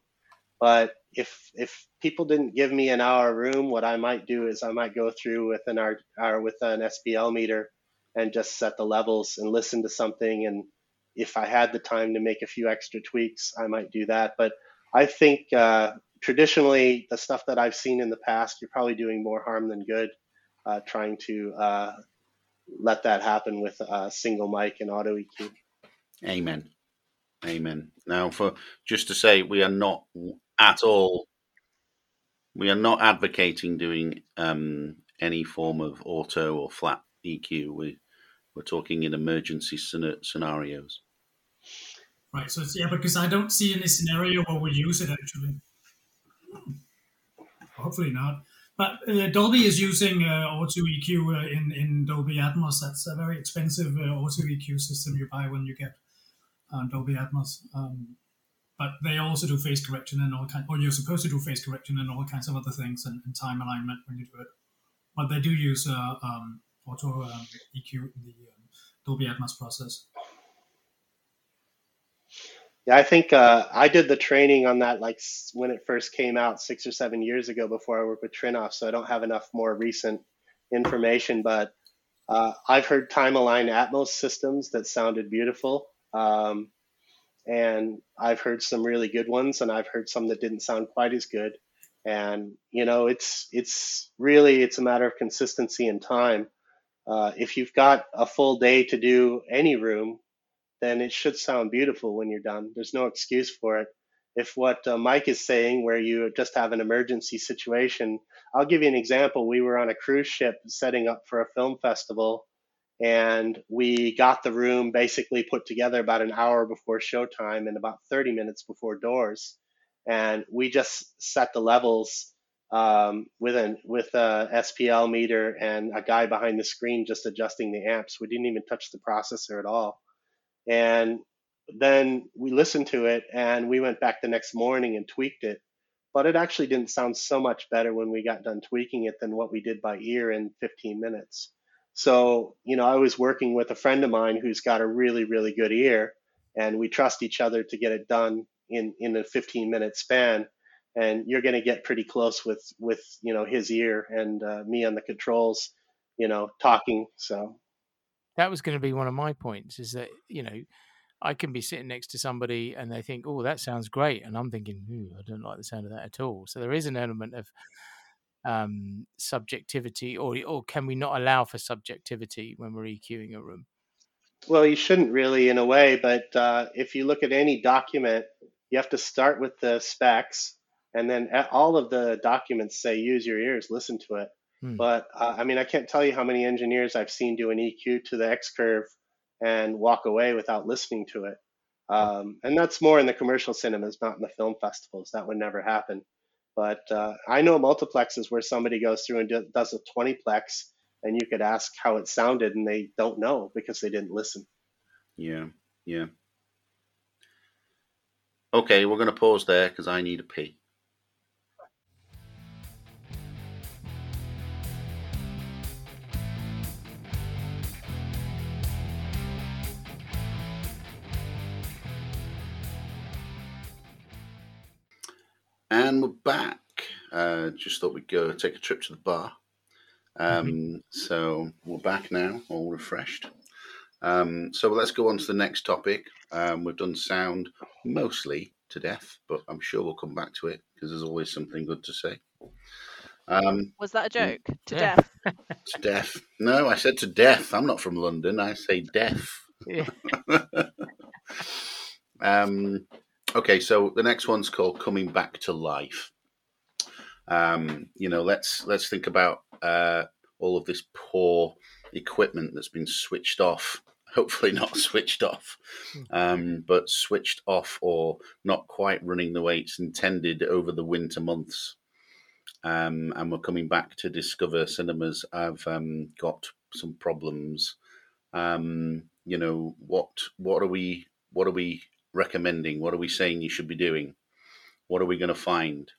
But if if people didn't give me an hour a room, what I might do is I might go through with an R, or with an S P L meter and just set the levels and listen to something. And if I had the time to make a few extra tweaks, I might do that. But I think... Uh, Traditionally, the stuff that I've seen in the past, you're probably doing more harm than good uh, trying to uh, let that happen with a single mic and auto E Q. Amen. Amen. Now, for just to say, we are not at all, we are not advocating doing um, any form of auto or flat E Q. We, we're talking in emergency scenarios. Right. So, yeah, because I don't see any scenario where we use it, actually. Hopefully not. But uh, Dolby is using uh, auto E Q uh, in, in Dolby Atmos. That's a very expensive uh, auto E Q system you buy when you get uh, Dolby Atmos. Um, but they also do phase correction and all kinds, or you're supposed to do phase correction and all kinds of other things and, and time alignment when you do it. But they do use uh, um, auto um, E Q in the um, Dolby Atmos process. Yeah, I think uh, I did the training on that like when it first came out six or seven years ago before I worked with Trinnov, so I don't have enough more recent information. But uh, I've heard time-aligned Atmos systems that sounded beautiful, um, and I've heard some really good ones, and I've heard some that didn't sound quite as good. And you know, it's it's really it's a matter of consistency and time. Uh, if you've got a full day to do any room, then it should sound beautiful when you're done. There's no excuse for it. If what uh, Mike is saying, where you just have an emergency situation, I'll give you an example. We were on a cruise ship setting up for a film festival, and we got the room basically put together about an hour before showtime and about thirty minutes before doors. And we just set the levels um, with an with a S P L meter and a guy behind the screen just adjusting the amps. We didn't even touch the processor at all. And then we listened to it and we went back the next morning and tweaked it. But it actually didn't sound so much better when we got done tweaking it than what we did by ear in fifteen minutes. So, you know, I was working with a friend of mine who's got a really, really good ear, and we trust each other to get it done in, in a fifteen minute span. And you're going to get pretty close with, with, you know, his ear and uh, me on the controls, you know, talking. So. That was going to be one of my points, is that, you know, I can be sitting next to somebody and they think, oh, that sounds great. And I'm thinking, ooh, I don't like the sound of that at all. So there is an element of um, subjectivity, or or can we not allow for subjectivity when we're EQing a room? Well, you shouldn't really in a way, but uh, if you look at any document, you have to start with the specs, and then all of the documents say use your ears, listen to it. But, uh, I mean, I can't tell you how many engineers I've seen do an E Q to the X-curve and walk away without listening to it. Um, and that's more in the commercial cinemas, not in the film festivals. That would never happen. But uh, I know multiplexes where somebody goes through and do, does a twenty plex, and you could ask how it sounded, and they don't know because they didn't listen. Yeah, yeah. Okay, we're going to pause there because I need a pee. And we're back. Uh, just thought we'd go take a trip to the bar. Um, mm-hmm. So we're back now, all refreshed. Um, so let's go on to the next topic. Um, we've done sound mostly to death, but I'm sure we'll come back to it because there's always something good to say. Um, Was that a joke? To yeah. death? To death. No, I said to death. I'm not from London. I say death. Yeah. um, okay, so the next one's called Coming Back to Life. Um, you know, let's let's think about uh, all of this poor equipment that's been switched off. Hopefully not switched off, um, but switched off or not quite running the way it's intended over the winter months. Um, and we're coming back to discover cinemas have um, got some problems. Um, you know, what what are we what are we recommending? What are we saying you should be doing? What are we going to find?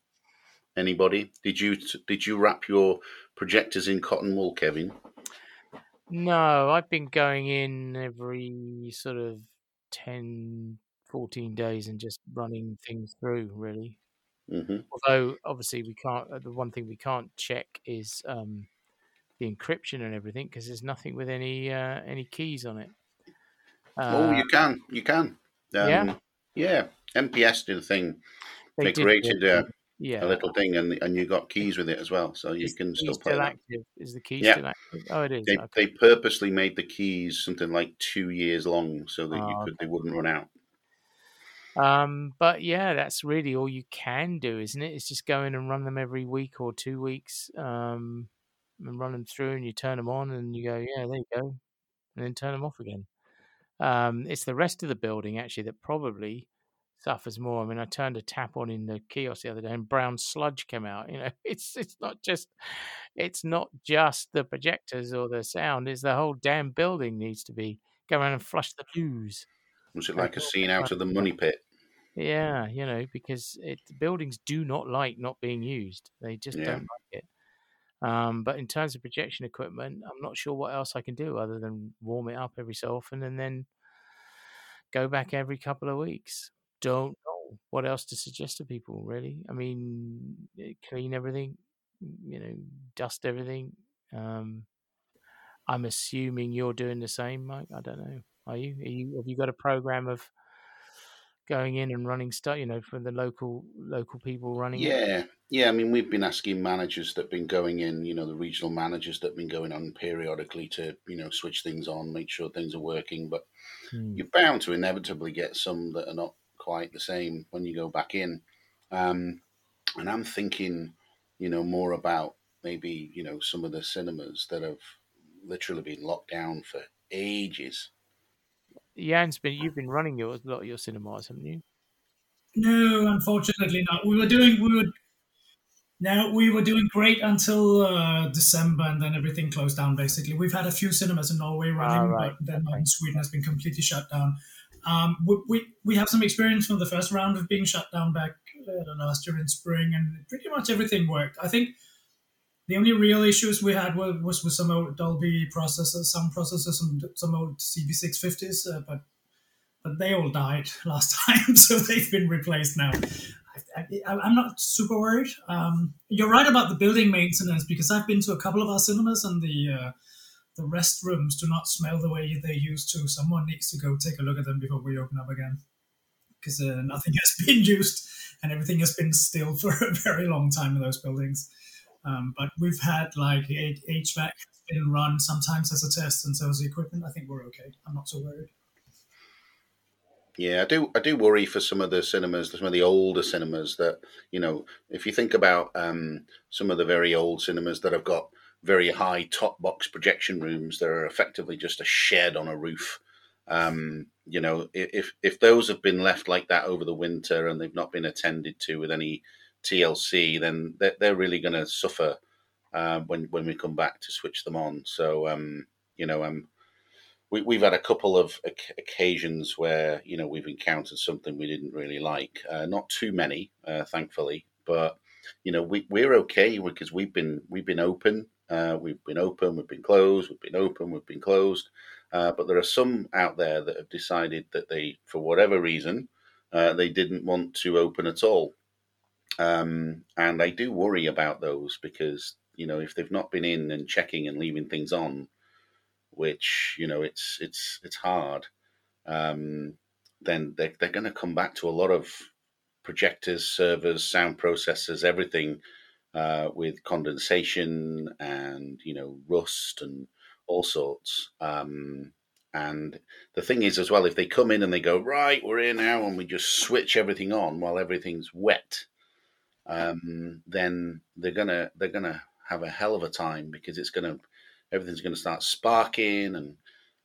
Anybody? Did you did you wrap your projectors in cotton wool, Kevin? No, I've been going in every sort of ten, fourteen days and just running things through, really. Mm-hmm. Although, obviously, we can't. The one thing we can't check is um, the encryption and everything, because there's nothing with any uh, any keys on it. Uh, oh, you can, you can. Um, yeah, yeah. M P S did a thing. They, they created a, yeah. a little thing, and and you got keys with it as well, so you is can still play. Still active? Is the key yeah. still active? Oh, it is. They, okay. they purposely made the keys something like two years long, so that oh, you could okay. they wouldn't run out. Um, but yeah, that's really all you can do, isn't it? It's just go in and run them every week or two weeks, um, and run them through, and you turn them on, and you go, yeah, there you go, and then turn them off again. Um, it's the rest of the building, actually, that probably suffers more. I mean, I turned a tap on in the kiosk the other day and brown sludge came out. You know, it's it's not just it's not just the projectors or the sound. It's the whole damn building needs to be go around and flush the loos. Was it like a scene out of the money pit? Yeah, you know, because it, buildings do not like not being used. They just yeah. don't like it. Um, but in terms of projection equipment, I'm not sure what else I can do other than warm it up every so often and then go back every couple of weeks. Don't know what else to suggest to people, really. I mean, clean everything, you know, dust everything. Um, I'm assuming you're doing the same, Mike. I don't know. Are you? Are you? Have you got a program of going in and running stuff, you know, for the local local people running? Yeah, it? yeah. I mean, we've been asking managers that have been going in, you know, the regional managers that have been going on periodically to, you know, switch things on, make sure things are working. But hmm. you're bound to inevitably get some that are not quite the same when you go back in. Um, and I'm thinking, you know, more about maybe, you know, some of the cinemas that have literally been locked down for ages. Jan's been, you've been running your a lot of your cinemas, haven't you? No, unfortunately not. We were doing, we were, no, we were doing great until uh, December, and then everything closed down. Basically, we've had a few cinemas in Norway running, oh, right. but then okay. Sweden has been completely shut down. Um, we, we we have some experience from the first round of being shut down back uh, last year in spring, and pretty much everything worked. I think the only real issues we had was, was with some old Dolby processors, some processors, some, some old C B six fifties, uh, but but they all died last time, so they've been replaced now. I, I, I'm not super worried. Um, you're right about the building maintenance, because I've been to a couple of our cinemas, and the uh, the restrooms do not smell the way they used to. Someone needs to go take a look at them before we open up again, because uh, nothing has been used, and everything has been still for a very long time in those buildings. Um, but we've had like H V A C has been run sometimes as a test, and so is the equipment. I think we're okay. I'm not so worried. Yeah, I do. I do worry for some of the cinemas, some of the older cinemas that, you know, if you think about um, some of the very old cinemas that have got very high top box projection rooms that are effectively just a shed on a roof, Um, you know, if if those have been left like that over the winter and they've not been attended to with any T L C, then they're, they're really going to suffer uh, when when we come back to switch them on. So, um, you know, um, we, we've had a couple of occasions where, you know, we've encountered something we didn't really like. Uh, not too many, uh, thankfully, but, you know, we, we're okay because we've been we've been open. Uh, we've been open, we've been closed, we've been open, we've been closed. Uh, but there are some out there that have decided that they, for whatever reason, uh, they didn't want to open at all. Um, and I do worry about those because, you know, if they've not been in and checking and leaving things on, which, you know, it's it's it's hard, um, then they're, they're going to come back to a lot of projectors, servers, sound processors, everything, Uh, with condensation and, you know, rust and all sorts. Um, and the thing is as well, if they come in and they go, right, we're here now, and we just switch everything on while everything's wet, um, then they're gonna they're gonna have a hell of a time because it's gonna everything's gonna start sparking and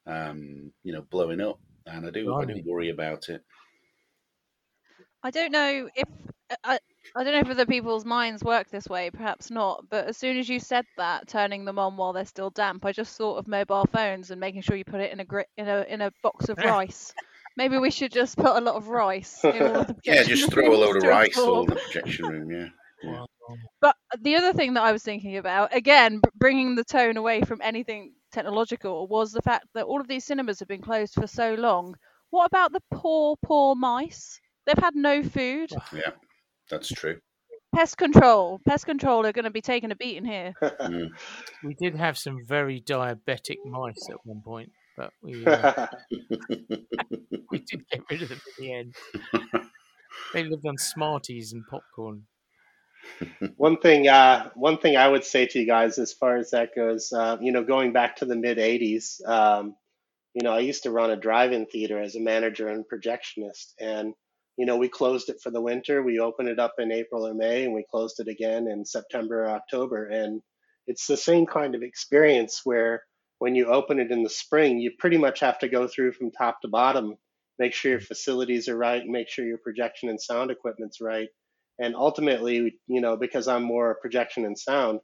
um, you know, blowing up. And I do I do worry about it. I don't know if. I- I don't know if other people's minds work this way, perhaps not, but as soon as you said that, turning them on while they're still damp, I just thought of mobile phones and making sure you put it in a gri- in a in a box of rice. Maybe we should just put a lot of rice in all of the yeah, just throw a load of rice in all the projection room, yeah. yeah. But the other thing that I was thinking about, again, bringing the tone away from anything technological, was the fact that all of these cinemas have been closed for so long. What about the poor, poor mice? They've had no food. Yeah. That's true. Pest control. Pest control are going to be taking a beating here. mm. We did have some very diabetic mice at one point, but we uh, we did get rid of them at the end. They lived on Smarties and popcorn. One thing, uh, one thing I would say to you guys, as far as that goes, uh, you know, going back to the mid eighties, um, you know, I used to run a drive-in theater as a manager and projectionist, and you know, we closed it for the winter. We opened it up in April or May, and we closed it again in September or October. And it's the same kind of experience where when you open it in the spring, you pretty much have to go through from top to bottom, make sure your facilities are right, make sure your projection and sound equipment's right. And ultimately, you know, because I'm more projection and sound,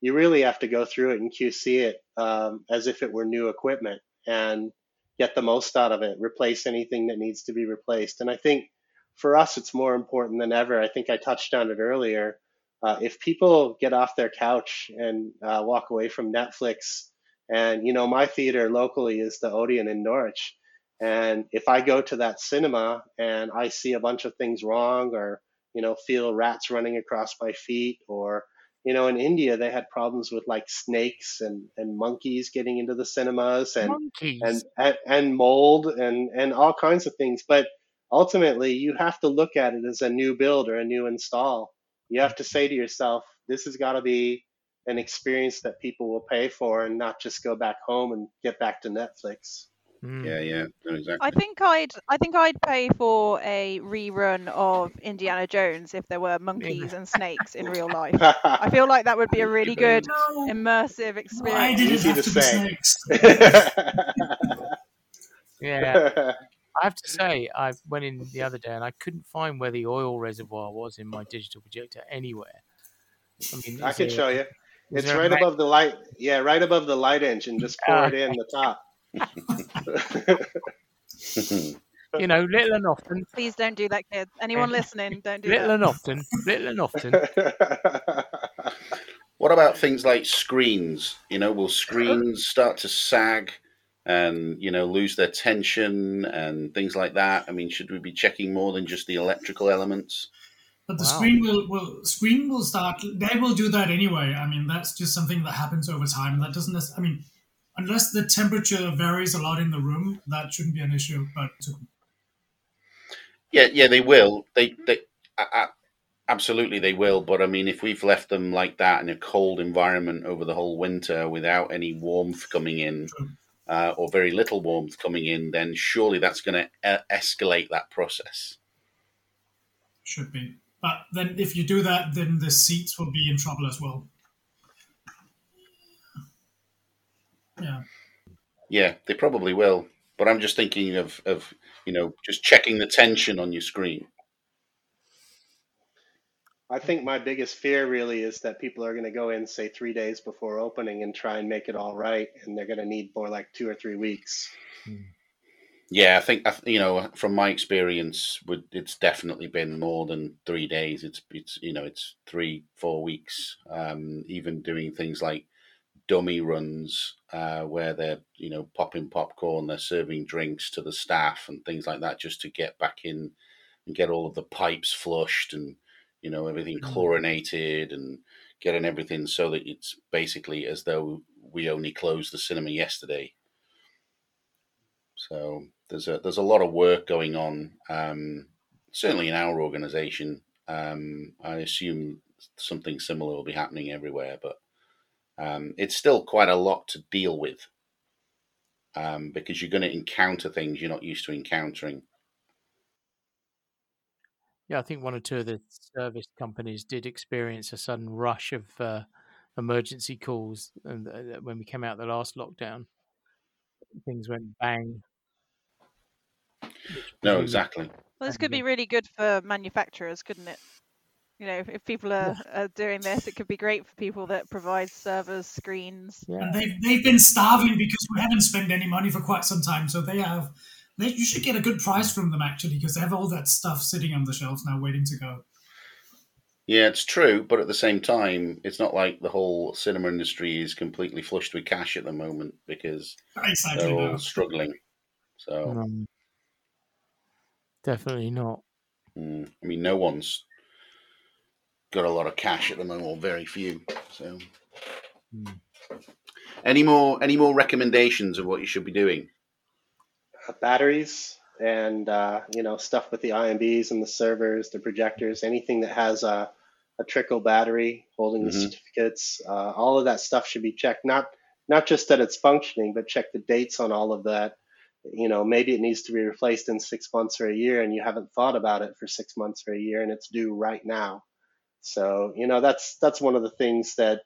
you really have to go through it and Q C it um, as if it were new equipment and get the most out of it, replace anything that needs to be replaced. And I think for us, it's more important than ever. I think I touched on it earlier. Uh, if people get off their couch and uh, walk away from Netflix, and, you know, my theater locally is the Odeon in Norwich. And if I go to that cinema and I see a bunch of things wrong or, you know, feel rats running across my feet or, you know, in India, they had problems with like snakes and, and monkeys getting into the cinemas and, and, and, and mold and, and all kinds of things. But ultimately, you have to look at it as a new build or a new install. You have to say to yourself, this has got to be an experience that people will pay for and not just go back home and get back to Netflix. Mm. Yeah, yeah, no, exactly. I think I'd, I think I'd pay for a rerun of Indiana Jones if there were monkeys and snakes in real life. I feel like that would be a really good immersive experience. Why did it have to be snakes? Yeah. I have to say, I went in the other day and I couldn't find where the oil reservoir was in my digital projector anywhere. I mean, I can there, show you. It's right a... above the light. Yeah, right above the light engine. Just pour it in the top. You know, little and often. Please don't do that, kids. Anyone listening, don't do little that. Little and often. Little and often. What about things like screens? You know, will screens start to sag and, you know, lose their tension and things like that? I mean, should we be checking more than just the electrical elements? But the wow. screen will, will screen will start, they will do that anyway. I mean, that's just something that happens over time. That doesn't, I mean, unless the temperature varies a lot in the room, that shouldn't be an issue. But Yeah, yeah, they will. They, they I, I, absolutely, they will. But I mean, if we've left them like that in a cold environment over the whole winter without any warmth coming in, True. Uh, or very little warmth coming in, then surely that's going to e- escalate that process. Should be. But then if you do that, then the seats will be in trouble as well. Yeah. Yeah, they probably will. But I'm just thinking of, of, you know, just checking the tension on your screen. I think my biggest fear really is that people are going to go in, say, three days before opening and try and make it all right, and they're going to need more like two or three weeks. Yeah, I think, you know, from my experience, it's definitely been more than three days. It's, it's you know, it's three, four weeks, um, even doing things like dummy runs uh, where they're, you know, popping popcorn, they're serving drinks to the staff and things like that just to get back in and get all of the pipes flushed and, you know, everything chlorinated and getting everything so that it's basically as though we only closed the cinema yesterday. So there's a there's a lot of work going on, um, certainly in our organization. Um, I assume something similar will be happening everywhere, but um, it's still quite a lot to deal with um, because you're going to encounter things you're not used to encountering. Yeah, I think one or two of the service companies did experience a sudden rush of uh, emergency calls and, uh, when we came out of the last lockdown. Things went bang. No, exactly. Well, this could be really good for manufacturers, couldn't it? You know, if people are, are doing this, it could be great for people that provide servers, screens. Yeah. And they've, they've been starving because we haven't spent any money for quite some time, so they have... You should get a good price from them, actually, because they have all that stuff sitting on the shelves now waiting to go. Yeah, it's true. But at the same time, it's not like the whole cinema industry is completely flushed with cash at the moment because exactly they're all no. struggling. So um, definitely not. Mm, I mean, no one's got a lot of cash at the moment, or very few. So mm. any more, any more recommendations of what you should be doing? Batteries and, uh, you know, stuff with the I M Bs and the servers, the projectors, anything that has a, a trickle battery holding mm-hmm. the certificates, uh, all of that stuff should be checked. Not not just that it's functioning, but check the dates on all of that. You know, maybe it needs to be replaced in six months or a year, and you haven't thought about it for six months or a year, and it's due right now. So, you know, that's that's one of the things that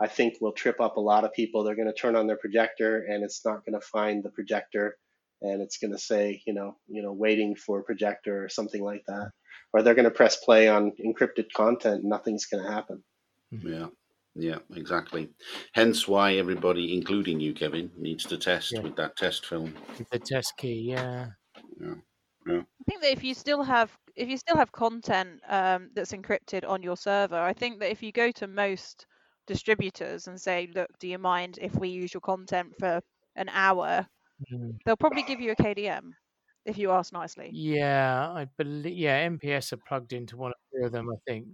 I think will trip up a lot of people. They're going to turn on their projector, and it's not going to find the projector. And it's going to say, you know, you know, waiting for a projector or something like that. Or they're going to press play on encrypted content and nothing's going to happen. Yeah, yeah, exactly. Hence why everybody, including you, Kevin, needs to test yeah. with that test film. With the test key, yeah. yeah. Yeah. I think that if you still have if you still have content um, that's encrypted on your server, I think that if you go to most distributors and say, look, do you mind if we use your content for an hour? They'll probably give you a K D M if you ask nicely. Yeah, I believe. Yeah, M P S are plugged into one or two of them, I think.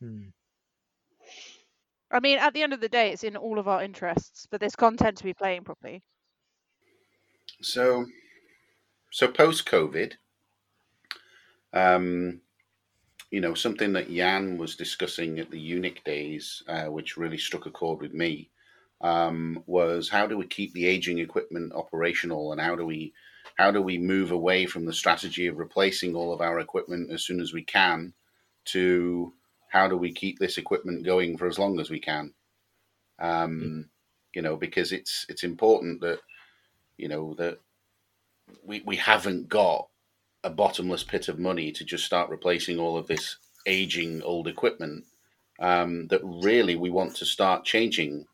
Hmm. I mean, at the end of the day, it's in all of our interests for this content to be playing properly. So, so post COVID, um, you know, something that Jan was discussing at the UNIC days, uh, which really struck a chord with me. Um, was how do we keep the aging equipment operational, and how do we how do we move away from the strategy of replacing all of our equipment as soon as we can to how do we keep this equipment going for as long as we can? Um, mm-hmm. You know, because it's it's important that you know that we we haven't got a bottomless pit of money to just start replacing all of this aging old equipment um, that really we want to start changing.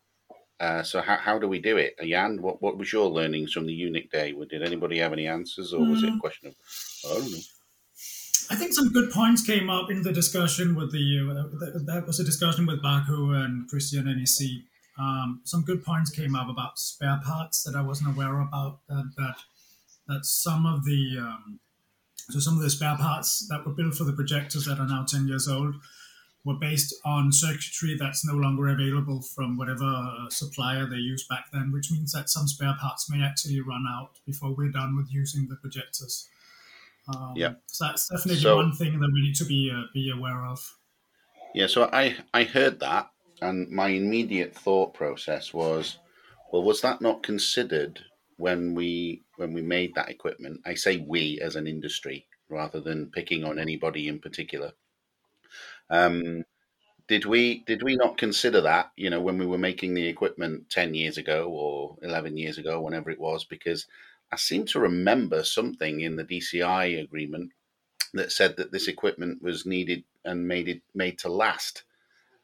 Uh, so how how do we do it? Jan, what, what was your learnings from the UNIC day? Did anybody have any answers, or was mm. it a question of, I don't know. I think some good points came up in the discussion with the, uh, that, that was a discussion with Baku and Christian N E C. Um, some good points came up about spare parts that I wasn't aware about, uh, that that some of the, um, so some of the spare parts that were built for the projectors that are now ten years old were based on circuitry that's no longer available from whatever supplier they used back then, which means that some spare parts may actually run out before we're done with using the projectors. Um, yeah. So that's definitely so, one thing that we need to be uh, be aware of. Yeah, so I, I heard that, and my immediate thought process was, well, was that not considered when we when we made that equipment? I say we as an industry rather than picking on anybody in particular. Um, Did we did we not consider that, you know, when we were making the equipment ten years ago or eleven years ago, whenever it was? Because I seem to remember something in the D C I agreement that said that this equipment was needed and made it made to last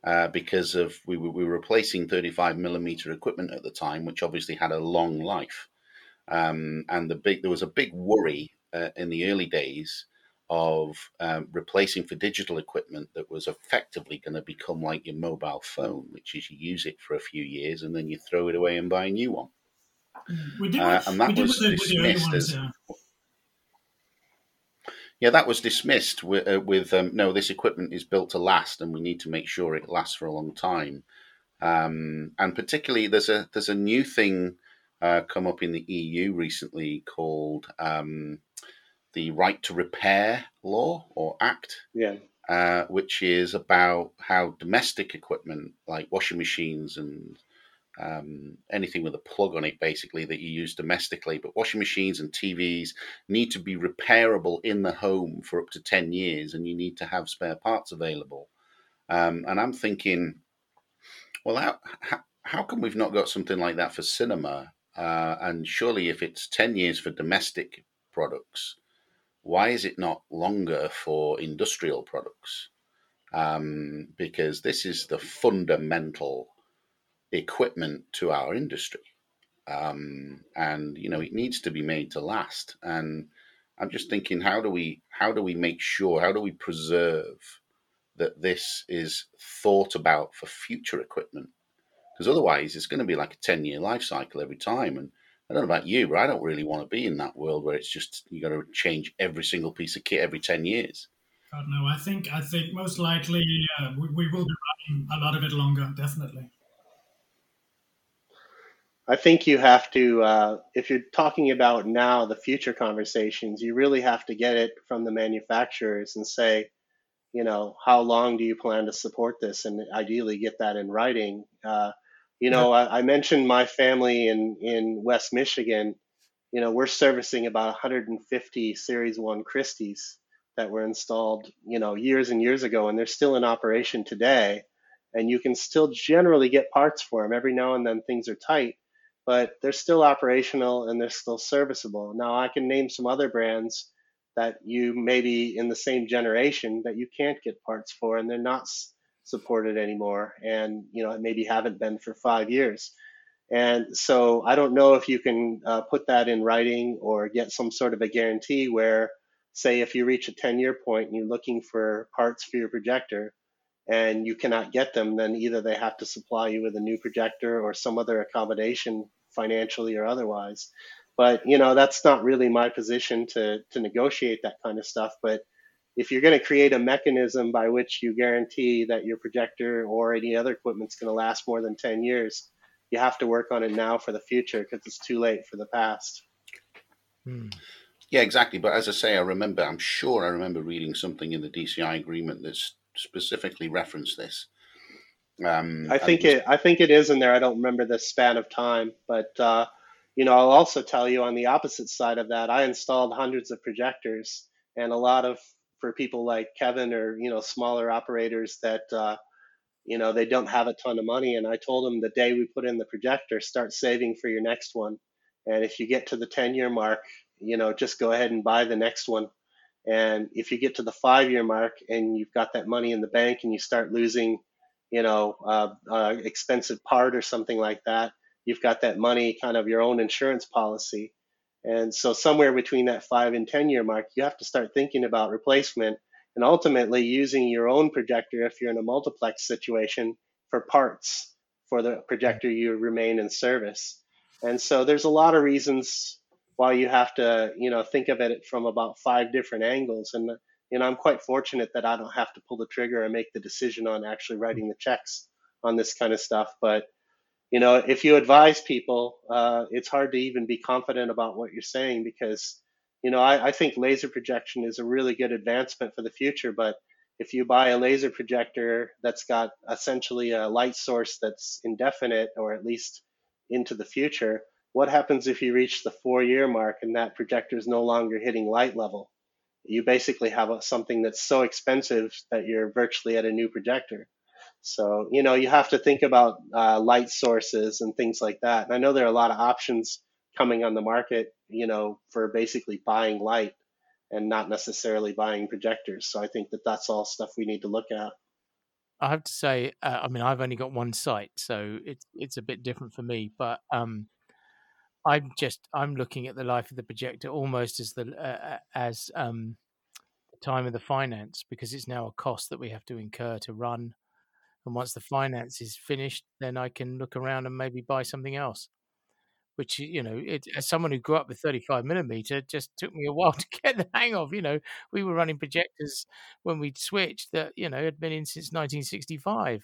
uh, because of we were, we were replacing thirty-five millimeter equipment at the time, which obviously had a long life. Um, and the big there was a big worry uh, in the early days of um, replacing for digital equipment that was effectively going to become like your mobile phone, which is you use it for a few years and then you throw it away and buy a new one. We did, uh, and that we did was dismissed ones, as... Yeah. yeah, that was dismissed with, uh, with um, no, this equipment is built to last and we need to make sure it lasts for a long time. Um, and particularly there's a there's a new thing uh, come up in the E U recently called... Um, the Right to Repair Law or Act, yeah, uh, which is about how domestic equipment like washing machines and um, anything with a plug on it, basically, that you use domestically, but washing machines and T Vs need to be repairable in the home for up to ten years, and you need to have spare parts available. Um, and I'm thinking, well, how, how, how come we've not got something like that for cinema? Uh, and surely if it's ten years for domestic products, why is it not longer for industrial products? Um, because this is the fundamental equipment to our industry. Um, and, you know, it needs to be made to last. And I'm just thinking, how do we, how do we make sure, how do we preserve that this is thought about for future equipment? Because otherwise it's going to be like a ten-year life cycle every time. And I don't know about you, but I don't really want to be in that world where it's just you got to change every single piece of kit every ten years. God, no, I think I think most likely uh, we, we will be running a lot of it longer, definitely. I think you have to, uh, if you're talking about now the future conversations, you really have to get it from the manufacturers and say, you know, how long do you plan to support this? And ideally get that in writing. Uh, You know, I, I mentioned my family in, in West Michigan. You know, we're servicing about one hundred fifty Series one Christie's that were installed, you know, years and years ago, and they're still in operation today. And you can still generally get parts for them. Every now and then things are tight, but they're still operational and they're still serviceable. Now, I can name some other brands that you maybe in the same generation that you can't get parts for, and they're not supported anymore, and you know maybe haven't been for five years. And so I don't know if you can uh, put that in writing or get some sort of a guarantee where, say, if you reach a ten-year point and you're looking for parts for your projector and you cannot get them, then either they have to supply you with a new projector or some other accommodation financially or otherwise. But you know that's not really my position to to negotiate that kind of stuff. But if you're going to create a mechanism by which you guarantee that your projector or any other equipment's going to last more than ten years, you have to work on it now for the future because it's too late for the past. Hmm. Yeah, exactly. But as I say, I remember, I'm sure I remember reading something in the D C I agreement that specifically referenced this. Um, I think it, was- it, I think it is in there. I don't remember the span of time, but uh, you know, I'll also tell you on the opposite side of that, I installed hundreds of projectors and a lot of, for people like Kevin or, you know, smaller operators that, uh, you know, they don't have a ton of money. And I told them the day we put in the projector, start saving for your next one. And if you get to the ten-year mark, you know, just go ahead and buy the next one. And if you get to the five-year mark and you've got that money in the bank and you start losing, you know, uh, uh, expensive part or something like that, you've got that money, kind of your own insurance policy. And so somewhere between that five and ten-year mark, you have to start thinking about replacement and ultimately using your own projector if you're in a multiplex situation for parts for the projector you remain in service. And so there's a lot of reasons why you have to, you know, think of it from about five different angles. And, you know, I'm quite fortunate that I don't have to pull the trigger and make the decision on actually writing the checks on this kind of stuff. But you know, if you advise people, uh, it's hard to even be confident about what you're saying because, you know, I, I think laser projection is a really good advancement for the future. But if you buy a laser projector that's got essentially a light source that's indefinite or at least into the future, what happens if you reach the four-year mark and that projector is no longer hitting light level? You basically have something that's so expensive that you're virtually at a new projector. So, you know, you have to think about uh, light sources and things like that. And I know there are a lot of options coming on the market, you know, for basically buying light and not necessarily buying projectors. So I think that that's all stuff we need to look at. I have to say, uh, I mean, I've only got one site, so it's it's a bit different for me. But um, I'm just I'm looking at the life of the projector almost as the uh, as um, the time of the finance, because it's now a cost that we have to incur to run. And once the finance is finished, then I can look around and maybe buy something else. Which, you know, it, as someone who grew up with thirty-five millimeter, just took me a while to get the hang of. You know, we were running projectors when we'd switched that, you know, had been in since nineteen sixty-five.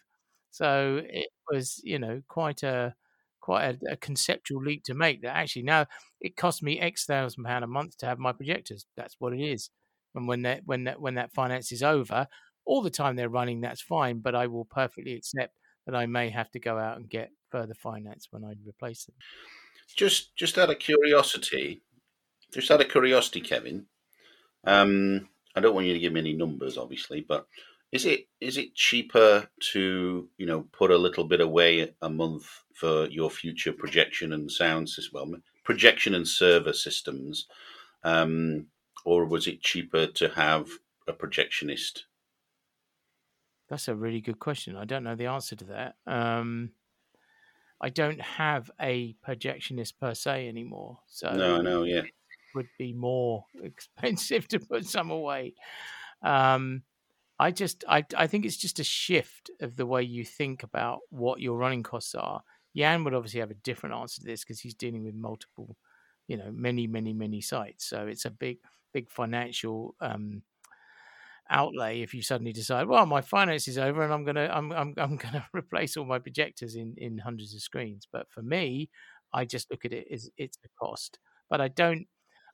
So it was, you know, quite a quite a, a conceptual leap to make that actually now it costs me X thousand pound a month to have my projectors. That's what it is. And when that when that when that finance is over, all the time they're running, that's fine. But I will perfectly accept that I may have to go out and get further finance when I replace them. Just, just out of curiosity, just out of curiosity, Kevin. Um, I don't want you to give me any numbers, obviously, but is it is it cheaper to, you know, put a little bit away a month for your future projection and sound system, well, projection and server systems, um, or was it cheaper to have a projectionist? That's a really good question. I don't know the answer to that. Um... I don't have a projectionist per se anymore, so no, no, yeah, it would be more expensive to put some away. Um, I just, I, I think it's just a shift of the way you think about what your running costs are. Jan would obviously have a different answer to this because he's dealing with multiple, you know, many, many, many sites. So it's a big, big financial um, outlay if you suddenly decide, well, my finance is over and I'm gonna I'm I'm I'm gonna replace all my projectors in, in hundreds of screens. But for me, I just look at it as it's a cost. But I don't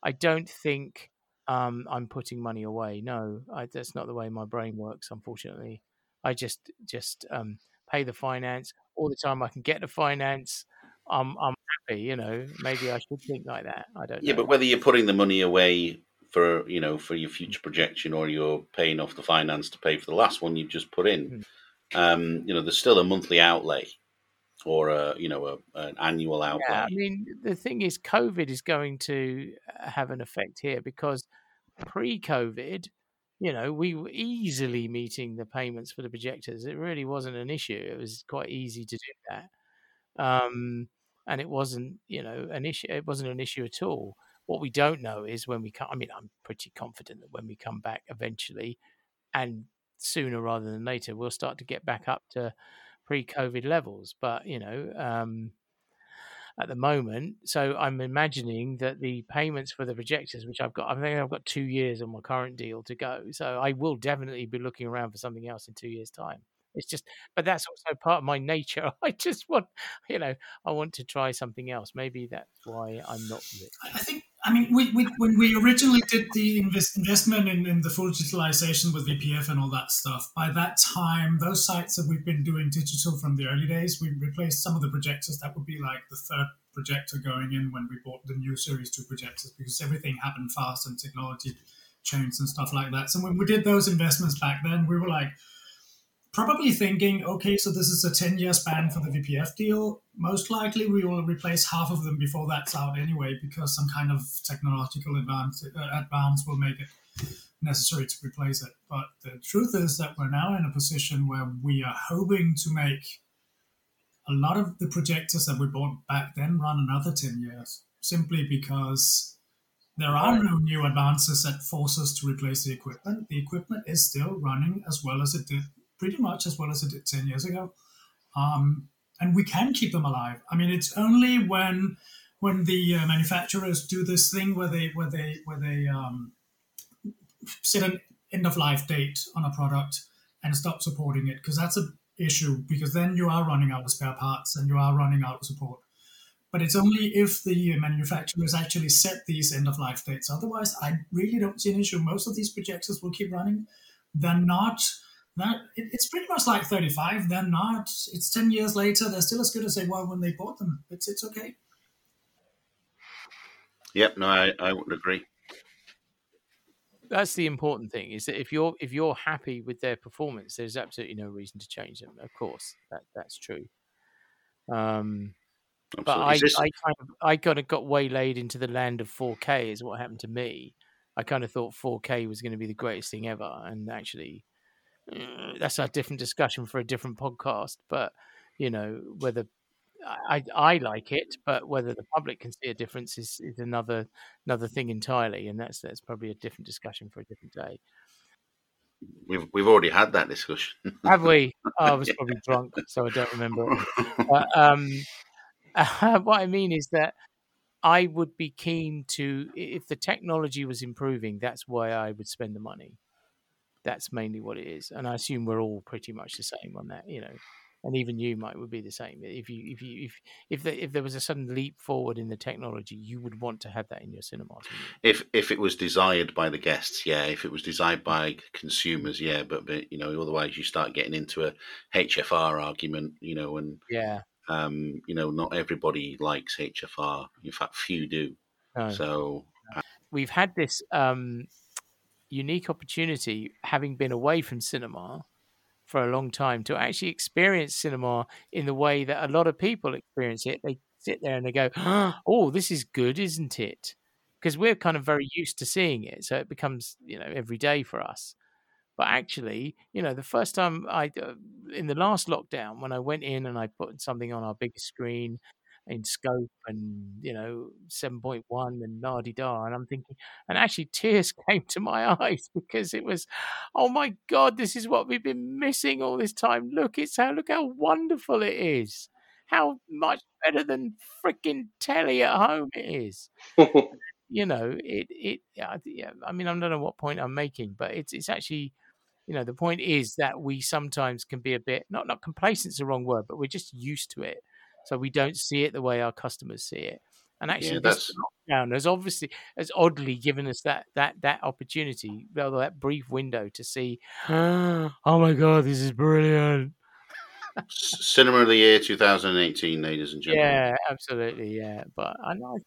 I don't think um, I'm putting money away. No, I, that's not the way my brain works. Unfortunately, I just just um, pay the finance all the time I can get the finance. I'm I'm happy, you know. Maybe I should think like that. I don't. Yeah, know. But whether you're putting the money away for, you know, for your future projection, or you're paying off the finance to pay for the last one you've just put in, mm. um, you know, there's still a monthly outlay, or a, you know, a, an annual outlay. Yeah, I mean, the thing is, COVID is going to have an effect here, because pre-COVID, you know, we were easily meeting the payments for the projectors. It really wasn't an issue. It was quite easy to do that, um, and it wasn't, you know, an issue. It wasn't an issue at all. What we don't know is when we come, I mean, I'm pretty confident that when we come back eventually, and sooner rather than later, we'll start to get back up to pre-COVID levels. But, you know, um, at the moment, so I'm imagining that the payments for the projectors, which I've got, I think I've got two years on my current deal to go. So I will definitely be looking around for something else in two years' time. It's just, but that's also part of my nature. I just want, you know, I want to try something else. Maybe that's why I'm not rich. I think, I mean, we, we, when we originally did the invest, investment in, in the full digitalization with V P F and all that stuff, by that time, those sites that we've been doing digital from the early days, we replaced some of the projectors. That would be like the third projector going in when we bought the new Series two projectors, because everything happened fast and technology changed and stuff like that. So when we did those investments back then, we were like, probably thinking, okay, so this is a ten-year span for the V P F deal. Most likely we will replace half of them before that's out anyway, because some kind of technological advance, uh, advance will make it necessary to replace it. But the truth is that we're now in a position where we are hoping to make a lot of the projectors that we bought back then run another ten years, simply because there are no new advances that force us to replace the equipment. The equipment is still running as well as it did pretty much as well as it did ten years ago. Um, and we can keep them alive. I mean, it's only when when the uh, manufacturers do this thing where they where they where they um, set an end of life date on a product and stop supporting it, because that's an issue, because then you are running out of spare parts and you are running out of support. But it's only if the manufacturers actually set these end of life dates. Otherwise, I really don't see an issue. Most of these projectors will keep running. They're not. That, it, it's pretty much like thirty-five. They're not. It's ten years later. They're still as good as they were when they bought them. It's it's okay. Yep. No, I I would agree. that's the important thing, is that if you're if you're happy with their performance, there's absolutely no reason to change them. Of course, that that's true. Um, but I, this... I kind of I kind of got waylaid into the land of four K is what happened to me. I kind of thought four K was going to be the greatest thing ever, and actually, that's a different discussion for a different podcast. But you know, whether I I like it, but whether the public can see a difference is, is another another thing entirely, and that's that's probably a different discussion for a different day. We've we've already had that discussion, have we? Oh, I was probably drunk, so I don't remember. But, um, uh, what I mean is that I would be keen to, if the technology was improving, that's why I would spend the money. That's mainly what it is, and I assume we're all pretty much the same on that, you know. And even you, Mike, would be the same. If you, if you, if if, the, if there was a sudden leap forward in the technology, you would want to have that in your cinemas. If if it was desired by the guests, yeah. If it was desired by consumers, yeah. But, but you know, otherwise you start getting into a H F R argument, you know, and yeah, um, you know, not everybody likes H F R. In fact, few do. No. So uh, we've had this um, unique opportunity, having been away from cinema for a long time, to actually experience cinema in the way that a lot of people experience it. They sit there and they go, oh, this is good, isn't it? Because we're kind of very used to seeing it. So it becomes, you know, every day for us. But actually, you know, the first time I, uh, in the last lockdown, when I went in and I put something on our biggest screen in scope and, you know, seven point one and la-di-da, and I'm thinking, and actually tears came to my eyes because it was, oh my God, this is what we've been missing all this time. Look, it's how, look how wonderful it is. How much better than freaking telly at home it is. You know, it, it, yeah, I mean, I don't know what point I'm making, but it's, it's actually, you know, the point is that we sometimes can be a bit, not, not complacent's the wrong word, but we're just used to it. So we don't see it the way our customers see it. And actually, yeah, this lockdown has obviously, has oddly given us that that that opportunity, that brief window to see, oh my God, this is brilliant. Cinema of the year twenty eighteen, ladies and gentlemen. Yeah, absolutely, yeah. But I know,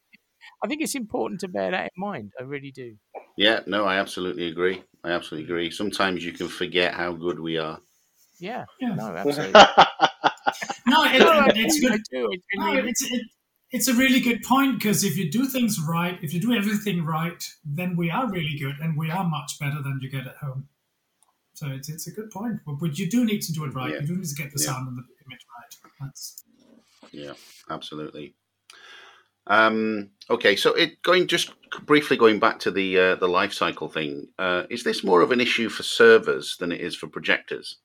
I think it's important to bear that in mind. I really do. Yeah, no, I absolutely agree. I absolutely agree. Sometimes you can forget how good we are. Yeah, yeah. No, absolutely. No, it, it, it's good. Do, it, no, it's, it, it's a really good point, because if you do things right, if you do everything right, then we are really good, and we are much better than you get at home. So it's it's a good point, but you do need to do it right. Yeah. You do need to get the yeah. sound and the image right. That's... Yeah, absolutely. Um, okay, so it going just briefly going back to the uh, the life cycle thing. Uh, is this more of an issue for servers than it is for projectors?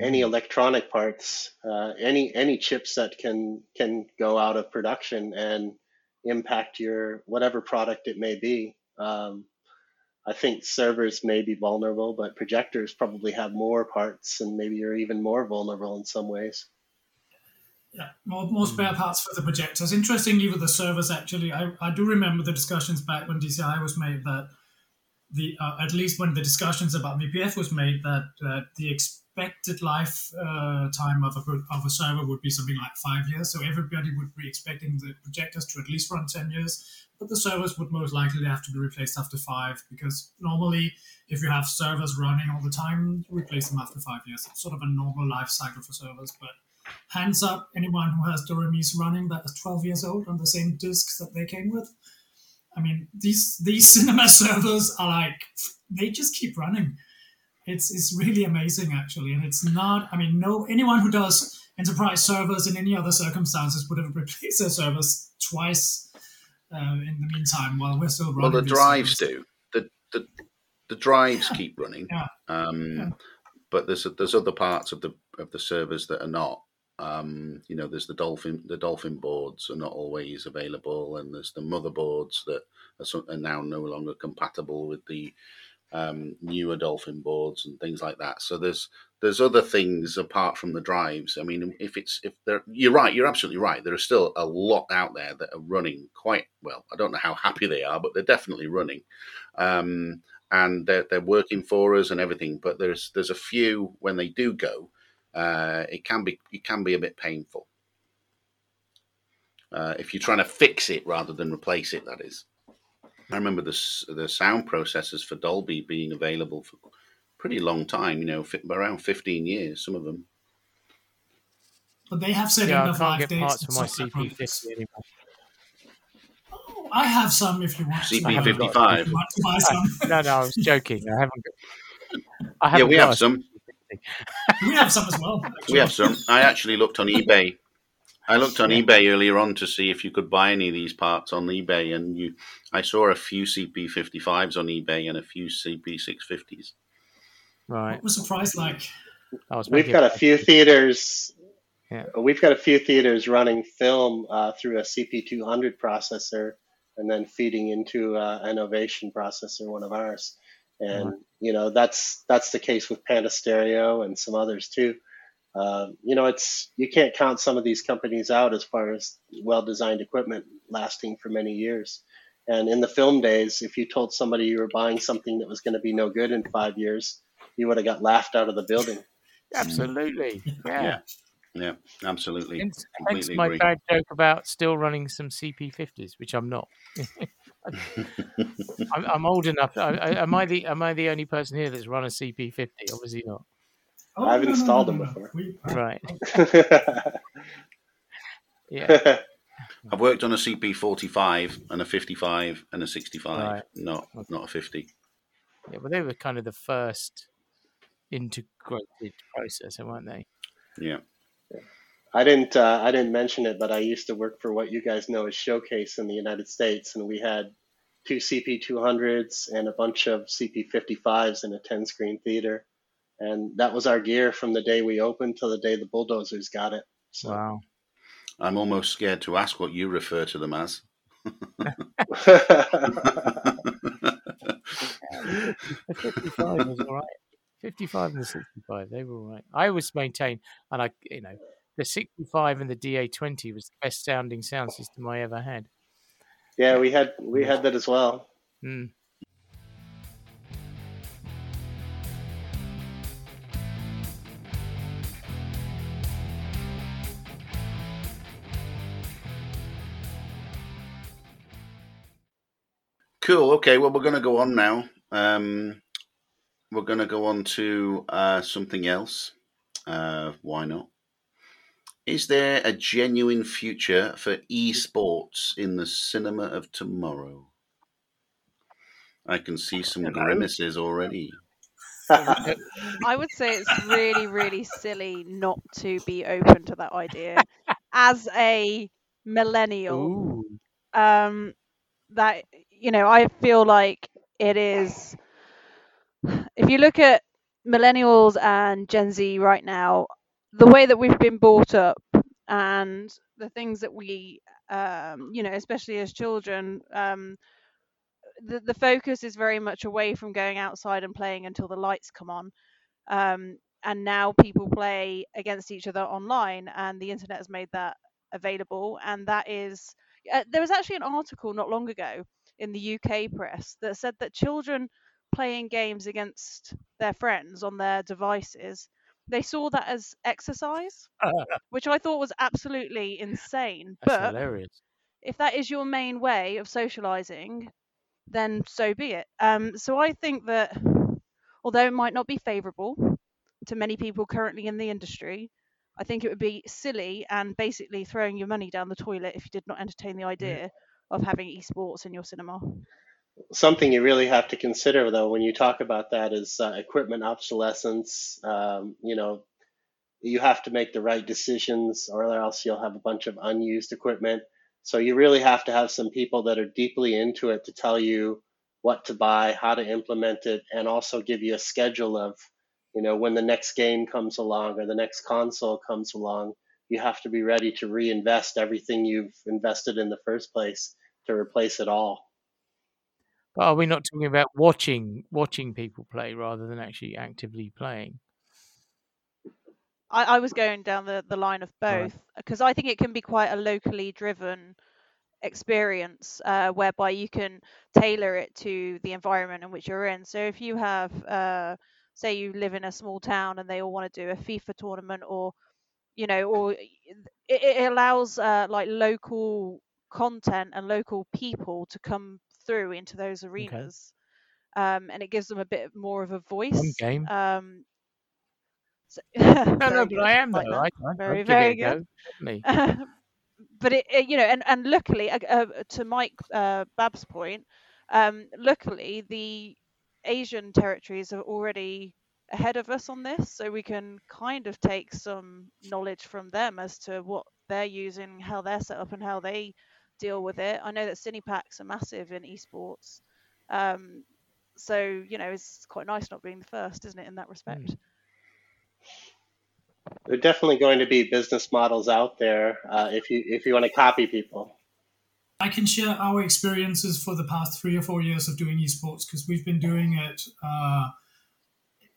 Any electronic parts, uh, any any chips that can can go out of production and impact your whatever product it may be. Um, I think servers may be vulnerable, but projectors probably have more parts, and maybe you're even more vulnerable in some ways. Yeah, more, more spare parts for the projectors. Interestingly, with the servers, actually, I, I do remember the discussions back when D C I was made that the uh, at least when the discussions about V P F was made that uh, the ex- expected life uh, time of a, of a server would be something like five years. So everybody would be expecting the projectors to at least run ten years, but the servers would most likely have to be replaced after five, because normally if you have servers running all the time, you replace them after five years. It's sort of a normal life cycle for servers, but hands up, anyone who has Doremies running that is twelve years old on the same disks that they came with. I mean, these these cinema servers are like, they just keep running. It's it's really amazing, actually, and it's not. I mean, no anyone who does enterprise servers in any other circumstances would have replaced their servers twice. Uh, in the meantime, while we're still running, well, the drives service. do. The the the drives yeah. keep running. Yeah. Um, yeah. But there's there's other parts of the of the servers that are not. Um, you know, there's the Dolphin the Dolphin boards are not always available, and there's the motherboards that are, so, are now no longer compatible with the. Um, newer Dolphin boards and things like that. So there's there's other things apart from the drives. I mean, if it's if they're you're right, you're absolutely right. There are still a lot out there that are running quite well. I don't know how happy they are, but they're definitely running, um, and they're they're working for us and everything. But there's there's a few when they do go, uh, it can be it can be a bit painful uh, if you're trying to fix it rather than replace it. That is. I remember the the sound processors for Dolby being available for a pretty long time, you know, around fifteen years, some of them. But they have said yeah, enough I can't get parts for my C P fifty anymore. Oh, I have some if you want. C P fifty-five. No, no, I was joking. I haven't. I haven't yeah, we got have some. We have some as well. Actually. We have some. I actually looked on eBay. I looked on eBay earlier on to see if you could buy any of these parts on eBay, and you, I saw a few C P fifty-fives on eBay and a few C P six fifties. Right. What was the price like? I was We've got a few theaters. Yeah. We've got a few theaters running film uh, through a C P two hundred processor, and then feeding into uh, an Ovation processor, one of ours. And right. you know that's that's the case with Panda Stereo and some others too. Uh, you know, it's you can't count some of these companies out as far as well-designed equipment lasting for many years. And in the film days, if you told somebody you were buying something that was going to be no good in five years, you would have got laughed out of the building. Absolutely, yeah, yeah, yeah absolutely. Hence, hence my agree. bad joke about still running some C P fifties, which I'm not. I'm, I'm old enough. I, I, am I the am I the only person here that's run a C P fifty? Obviously not. Oh, I've no, installed no, no, them before. No. Right. yeah. I've worked on a C P forty-five and a fifty-five and a sixty-five, right. not not a fifty. Yeah, well, they were kind of the first integrated processor, weren't they? Yeah. yeah. I didn't uh, I didn't mention it, but I used to work for what you guys know as Showcase in the United States, and we had two C P two hundreds and a bunch of C P fifty-fives in a ten-screen theater. And that was our gear from the day we opened till the day the bulldozers got it. So. Wow. I'm almost scared to ask what you refer to them as. fifty-five was all right. fifty-five and the sixty-five, they were all right. I always maintain, and I, you know, the sixty-five and the D A twenty was the best sounding sound system I ever had. Yeah, we had we had that as well. Mm. Cool. Okay. Well, we're going to go on now. Um, we're going to go on to uh, something else. Uh, why not? Is there a genuine future for esports in the cinema of tomorrow? I can see some grimaces already. I would say it's really, really silly not to be open to that idea. As a millennial, Ooh. um, that. You know, I feel like it is, if you look at millennials and Gen Z right now, the way that we've been brought up and the things that we, um, you know, especially as children, um, the, the focus is very much away from going outside and playing until the lights come on. Um, and now people play against each other online, and the internet has made that available. And that is, uh, there was actually an article not long ago in the U K press that said that children playing games against their friends on their devices, they saw that as exercise, uh, which I thought was absolutely insane. That's but hilarious. If that is your main way of socializing, then so be it. Um, so I think that although it might not be favorable to many people currently in the industry, I think it would be silly and basically throwing your money down the toilet if you did not entertain the idea yeah. of having esports in your cinema. Something you really have to consider, though, when you talk about that is uh, equipment obsolescence. Um, you know, you have to make the right decisions, or else you'll have a bunch of unused equipment. So you really have to have some people that are deeply into it to tell you what to buy, how to implement it, and also give you a schedule of, you know, when the next game comes along or the next console comes along, you have to be ready to reinvest everything you've invested in the first place to replace it all. But are we not talking about watching watching people play rather than actually actively playing? I, I was going down the, the line of both, because right. I think it can be quite a locally driven experience uh, whereby you can tailor it to the environment in which you're in. So if you have, uh, say you live in a small town and they all want to do a FIFA tournament, or you know, or it, it allows uh, like local content and local people to come through into those arenas. Okay. Um, and it gives them a bit more of a voice. One game. Um, so, no, no, but I am, though. I, I, very, very good. Me. But, it, it, you know, and, and luckily, uh, uh, to Mike uh, Babb's point, um, luckily the Asian territories are already ahead of us on this, so we can kind of take some knowledge from them as to what they're using, how they're set up, and how they deal with it. I know that Cinepacks are massive in esports, um, so, you know, it's quite nice not being the first, isn't it, in that respect? There are definitely going to be business models out there uh, if you if you want to copy people. I can share our experiences for the past three or four years of doing esports, because we've been doing it uh,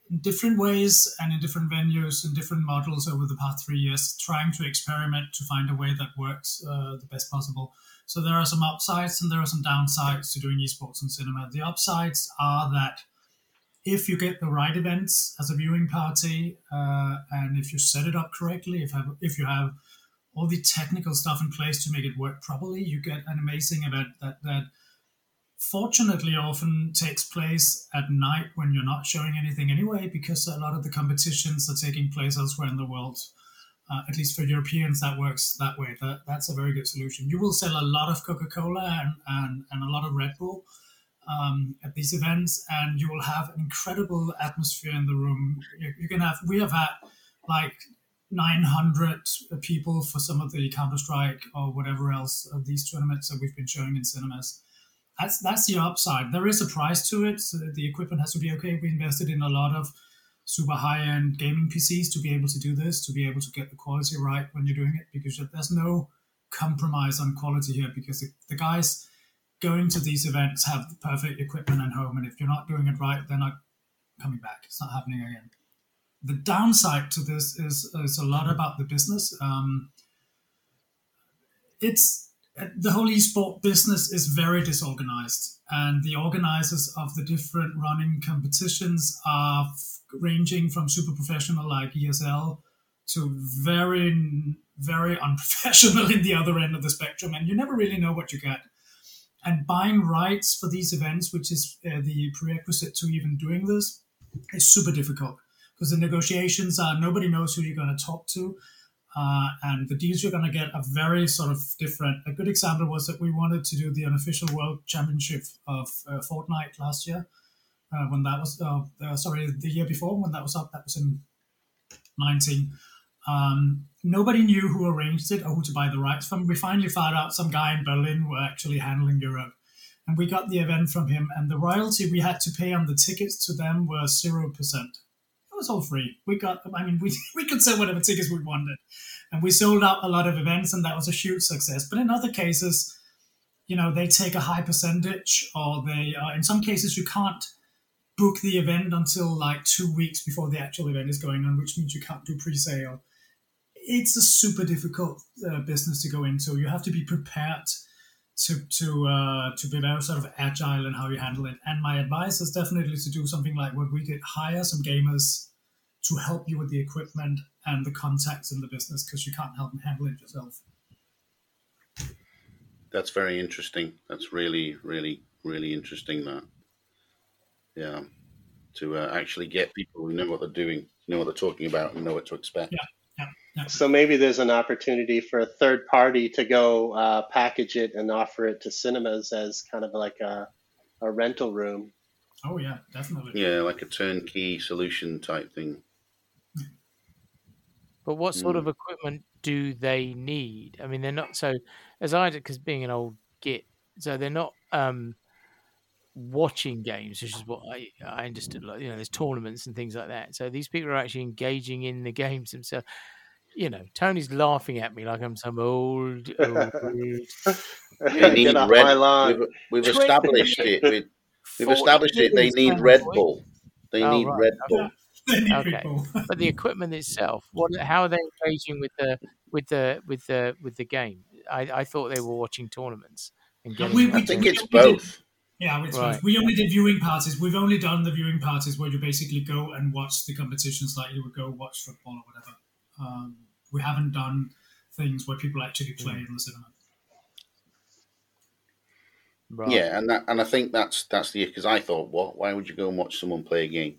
in different ways and in different venues and different models over the past three years, trying to experiment to find a way that works uh, the best possible. So there are some upsides and there are some downsides to doing esports and cinema. The upsides are that if you get the right events as a viewing party, uh, and if you set it up correctly, if have, if you have all the technical stuff in place to make it work properly, you get an amazing event that, that fortunately often takes place at night when you're not showing anything anyway, because a lot of the competitions are taking place elsewhere in the world. Uh, at least for Europeans, that works that way. That, that's a very good solution. You will sell a lot of Coca-Cola and, and, and a lot of Red Bull um, at these events, and you will have an incredible atmosphere in the room. You, you can have, we have had like nine hundred people for some of the Counter-Strike or whatever else of these tournaments that we've been showing in cinemas. That's that's the upside. There is a price to it. So the equipment has to be okay. We invested in a lot of super high-end gaming P Cs to be able to do this, to be able to get the quality right when you're doing it, because there's no compromise on quality here, because the, the guys going to these events have the perfect equipment at home, and if you're not doing it right, they're not coming back. It's not happening again. The downside to this is, is a lot about the business. Um, it's the whole esport business is very disorganized, and the organizers of the different running competitions are f- ranging from super professional like E S L to very, very unprofessional in the other end of the spectrum, and you never really know what you get. And buying rights for these events, which is uh, the prerequisite to even doing this, is super difficult. Because the negotiations are, nobody knows who you're going to talk to, uh, and the deals you're going to get are very sort of different. A good example was that we wanted to do the unofficial World Championship of uh, Fortnite last year, uh, when that was, uh, uh, sorry, the year before when that was up, that was in nineteen. Um, nobody knew who arranged it or who to buy the rights from. We finally found out some guy in Berlin were actually handling Europe. And we got the event from him, and the royalty we had to pay on the tickets to them were zero percent. It was all free. We got, I mean, we, we could sell whatever tickets we wanted. And we sold out a lot of events, and that was a huge success. But in other cases, you know, they take a high percentage, or they, uh, in some cases, you can't book the event until like two weeks before the actual event is going on, which means you can't do pre-sale. It's a super difficult uh, business to go into. You have to be prepared to to uh, to be very sort of agile in how you handle it. And my advice is definitely to do something like what we did, hire some gamers to help you with the equipment and the contacts in the business, because you can't help handle it yourself. That's very interesting. That's really, really, really interesting, that. Yeah. To uh, actually get people who know what they're doing, know what they're talking about, and know what to expect. Yeah. So maybe there's an opportunity for a third party to go uh, package it and offer it to cinemas as kind of like a, a rental room. Oh, yeah, definitely. Yeah, like a turnkey solution type thing. But what sort mm. of equipment do they need? I mean, they're not so, as I did, because being an old git, so they're not um, watching games, which is what I, I understood. Like, you know, there's tournaments and things like that. So these people are actually engaging in the games themselves. You know, Tony's laughing at me like I'm some old, old dude. They need Red Bull. We've, we've established it. We've, we've established it. They need Red Bull. They oh, need right. Red Bull. Okay, okay. But the equipment itself. What? How are they engaging with the with the with the with the game? I, I thought they were watching tournaments. And getting we, we, I think we, it's we both. Did, yeah, it's right. both. We only did viewing parties. We've only done the viewing parties where you basically go and watch the competitions, like you would go watch football or whatever. Um, we haven't done things where people actually play in the cinema. Right. Yeah, and that, and I think that's that's the because I thought, what? Why would you go and watch someone play a game?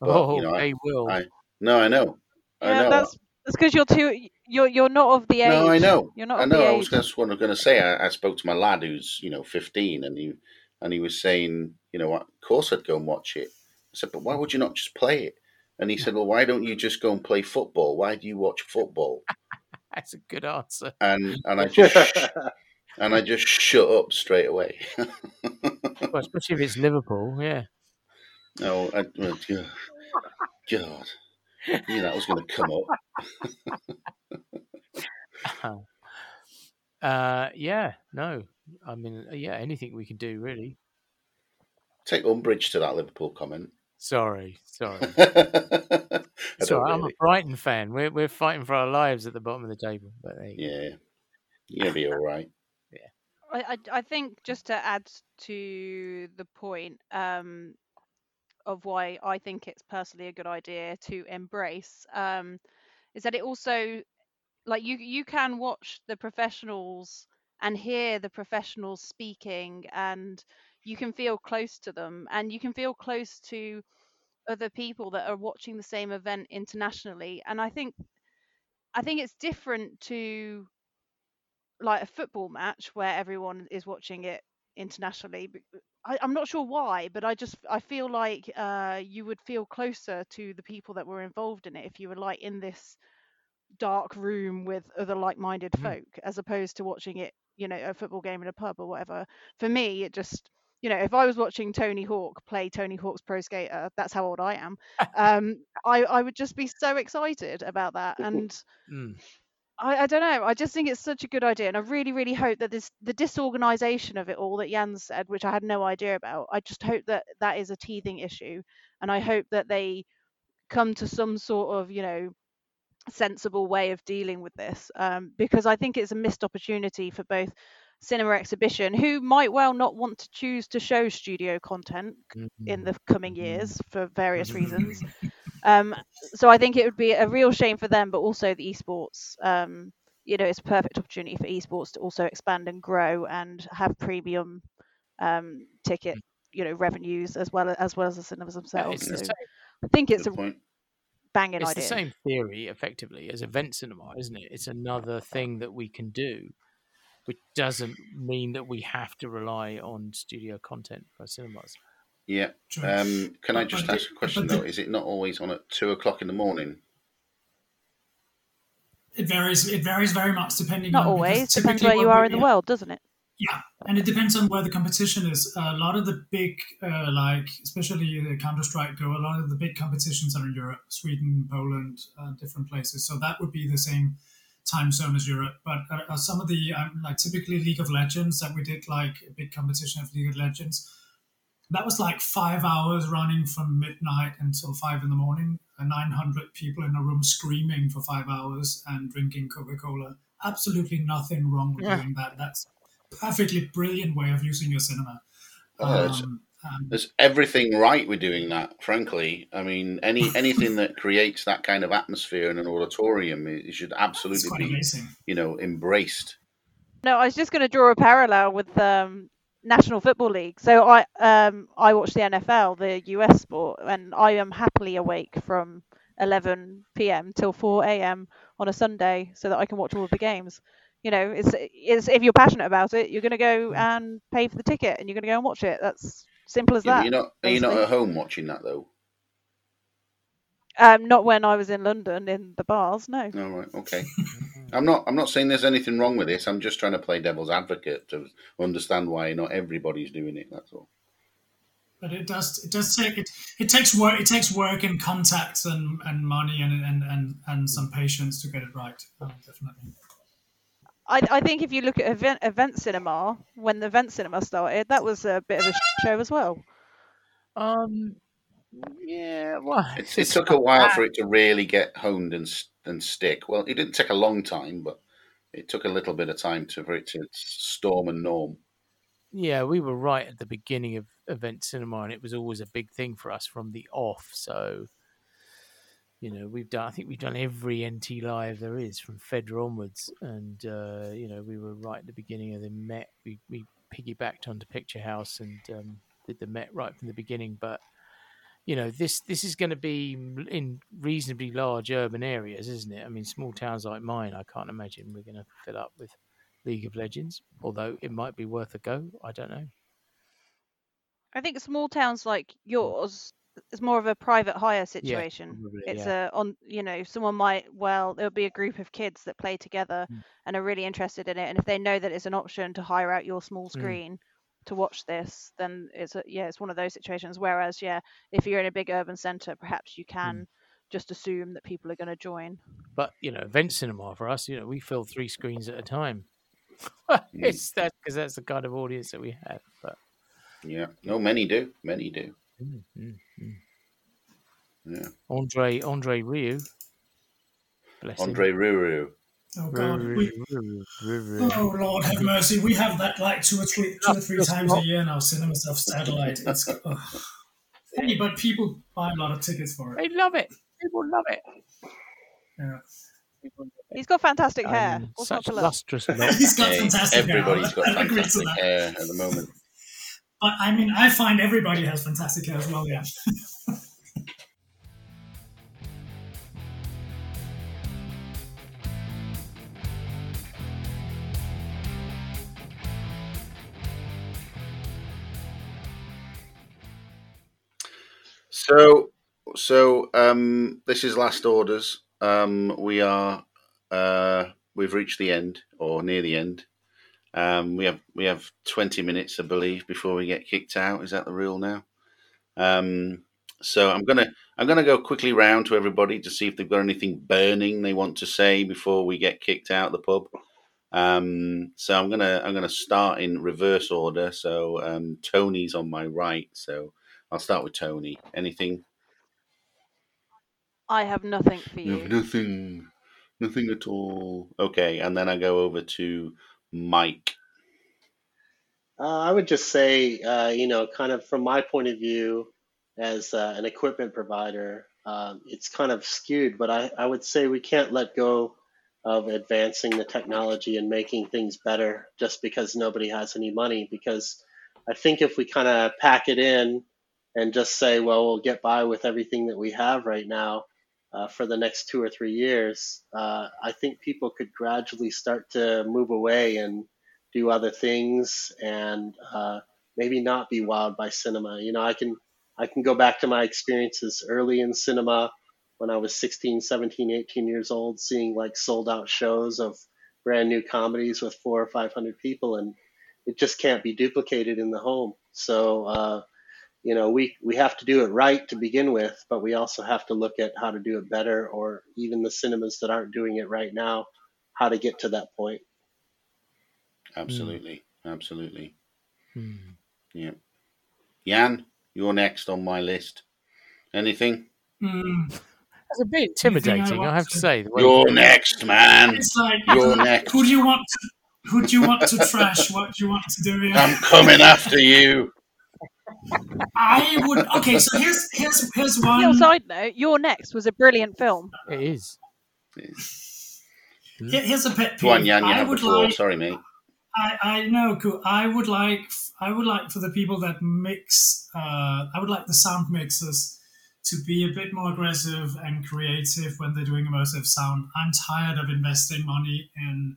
But, oh, you know, they I, will. I, no, I know. I yeah, know. That's because you're too. You're you're not of the age. No, I know. You're not. I know. Of the I was age. That's what I'm going to say. I, I spoke to my lad who's you know fifteen, and he and he was saying, you know, of course I'd go and watch it. I said, but why would you not just play it? And he said, well, why don't you just go and play football? Why do you watch football? That's a good answer. And and I just and I just shut up straight away. Well, especially if it's Liverpool, yeah. No, I, well, God, God, I knew that was going to come up. uh, yeah, no, I mean, yeah, anything we can do, really. Take umbrage to that Liverpool comment. Sorry, sorry. Sorry, I'm really. a Brighton fan. We're we're fighting for our lives at the bottom of the table. But there you yeah, go. You'll be all right. Yeah, I I think just to add to the point um, of why I think it's personally a good idea to embrace um, is that it also like you you can watch the professionals and hear the professionals speaking and. You can feel close to them and you can feel close to other people that are watching the same event internationally. And I think I think it's different to like a football match where everyone is watching it internationally. I, I'm not sure why, but I just I feel like uh, you would feel closer to the people that were involved in it if you were like in this dark room with other like-minded mm-hmm. folk as opposed to watching it, you know, a football game in a pub or whatever. For me, it just... You know, if I was watching Tony Hawk play Tony Hawk's Pro Skater, that's how old I am. Um, I, I would just be so excited about that. And mm. I, I don't know. I just think it's such a good idea. And I really, really hope that this the disorganisation of it all that Jan said, which I had no idea about, I just hope that that is a teething issue. And I hope that they come to some sort of, you know, sensible way of dealing with this. Um, because I think it's a missed opportunity for both cinema exhibition who might well not want to choose to show studio content mm-hmm. in the coming years for various reasons um so I think it would be a real shame for them, but also the esports um you know it's a perfect opportunity for esports to also expand and grow and have premium um ticket you know revenues as well as, as well as the cinemas themselves. Yeah, so I think it's Good a point. banging it's idea. It's the same theory effectively as event cinema, isn't it? It's another thing that we can do, which doesn't mean that we have to rely on studio content for cinemas. Yeah. Um, can I just ask a question, though? Is it not always on at two o'clock in the morning? It varies. It varies very much depending not on... Not always. Depends where you are in the world, doesn't it? Yeah. And it depends on where the competition is. A lot of the big, uh, like, especially the Counter-Strike Go, a lot of the big competitions are in Europe, Sweden, Poland, uh, different places. So that would be the same... time zone as Europe, but uh, some of the um, like typically League of Legends that we did, like a big competition of League of Legends, that was like five hours running from midnight until five in the morning, and nine hundred people in a room screaming for five hours and drinking Coca-Cola. Absolutely nothing wrong with yeah. doing that. That's a perfectly brilliant way of using your cinema. Oh, um, um, there's everything right with doing that, frankly. I mean, any anything that creates that kind of atmosphere in an auditorium, it, it should absolutely be, amazing. you know, embraced. No, I was just going to draw a parallel with um, National Football League. So I um, I watch the N F L, the U S sport, and I am happily awake from eleven p.m. till four a.m. on a Sunday so that I can watch all of the games. You know, it's, it's if you're passionate about it, you're going to go and pay for the ticket and you're going to go and watch it. That's... Simple as yeah, that. You're not, are you not at home watching that, though? Um, not when I was in London, in the bars, no. All right, okay. I'm not I'm not saying there's anything wrong with this. I'm just trying to play devil's advocate to understand why not everybody's doing it, that's all. But it does it does take it it takes work it takes work and contacts and, and money and, and, and, and some patience to get it right. Oh, definitely. I, I think if you look at event, event cinema, when the event cinema started, that was a bit of a show as well. Um, yeah, well, it, it took a while for it to really get honed and and stick. Well, it didn't take a long time, but it took a little bit of time to, for it to storm and norm. Yeah, we were right at the beginning of event cinema, and it was always a big thing for us from the off. So, you know, we've done, I think we've done every N T Live there is from Fedra onwards. And, uh, you know, we were right at the beginning of the Met. We, we piggybacked onto Picture House and um, did the Met right from the beginning. But you know, this this is going to be in reasonably large urban areas, isn't it? I mean, small towns like mine, I can't imagine we're going to fill up with League of Legends, although it might be worth a go. I don't know. I think small towns like yours, it's more of a private hire situation. Yeah, probably, it's yeah. a on you know, someone might well there'll be a group of kids that play together mm. and are really interested in it. And if they know that it's an option to hire out your small screen mm. to watch this, then it's a, yeah, it's one of those situations. Whereas yeah, if you're in a big urban centre, perhaps you can mm. just assume that people are going to join. But you know, event cinema for us, you know, we fill three screens at a time. It's that because that's the kind of audience that we have. But yeah, no, many do, many do. Mm, mm, mm. Yeah. Andre Andre Rieu. Bless Andre Rieu. Oh God! Rieu, we... Rieu, Rieu. Oh Lord, have mercy! We have that like two or three, two or three times a year now. Cinema Stuff Satellite. It's oh. Hey, but people buy a lot of tickets for it. They love it. People love it. Yeah. He's got fantastic hair. Um, What's such not to lustrous. He's got yeah, fantastic everybody's hair. Everybody's got fantastic hair at the moment. But, I mean, I find everybody has fantastic hair as well, yeah. so, so um, this is Last Orders. Um, we are, uh, we've reached the end, or near the end. Um, we have we have twenty minutes, I believe, before we get kicked out. Is that the rule now? Um, so I'm gonna I'm gonna go quickly round to everybody to see if they've got anything burning they want to say before we get kicked out of the pub. Um, so I'm gonna I'm gonna start in reverse order. So um, Tony's on my right. So I'll start with Tony. Anything? I have nothing for you. No, nothing, nothing at all. Okay, and then I go over to Mike. Uh, I would just say, uh, you know, kind of from my point of view as uh, an equipment provider, um, it's kind of skewed, but I, I would say we can't let go of advancing the technology and making things better just because nobody has any money. Because I think if we kind of pack it in and just say, well, we'll get by with everything that we have right now uh, for the next two or three years, uh, I think people could gradually start to move away and do other things and uh, maybe not be wowed by cinema. You know, I can I can go back to my experiences early in cinema when I was sixteen, seventeen, eighteen years old, seeing like sold out shows of brand new comedies with four or five hundred people, and it just can't be duplicated in the home. So, uh, you know, we, we have to do it right to begin with, but we also have to look at how to do it better, or even the cinemas that aren't doing it right now, how to get to that point. Absolutely. Mm. Absolutely. Mm. Yeah. Jan, you're next on my list. Anything? Mm. That's a bit intimidating, I, I have to, to say. You're next, man. It's like, you're next. Who do you want to, who do you want to trash? What do you want to do here? I'm coming after you. I would okay. So here's here's here's one. Your side note, Your Next was a brilliant film. It is. It is. Here, here's a pet peeve. One, Jan, you I have would like, Sorry, mate. I, I know. Cool. I would like. I would like for the people that mix. Uh, I would like the sound mixers to be a bit more aggressive and creative when they're doing immersive sound. I'm tired of investing money in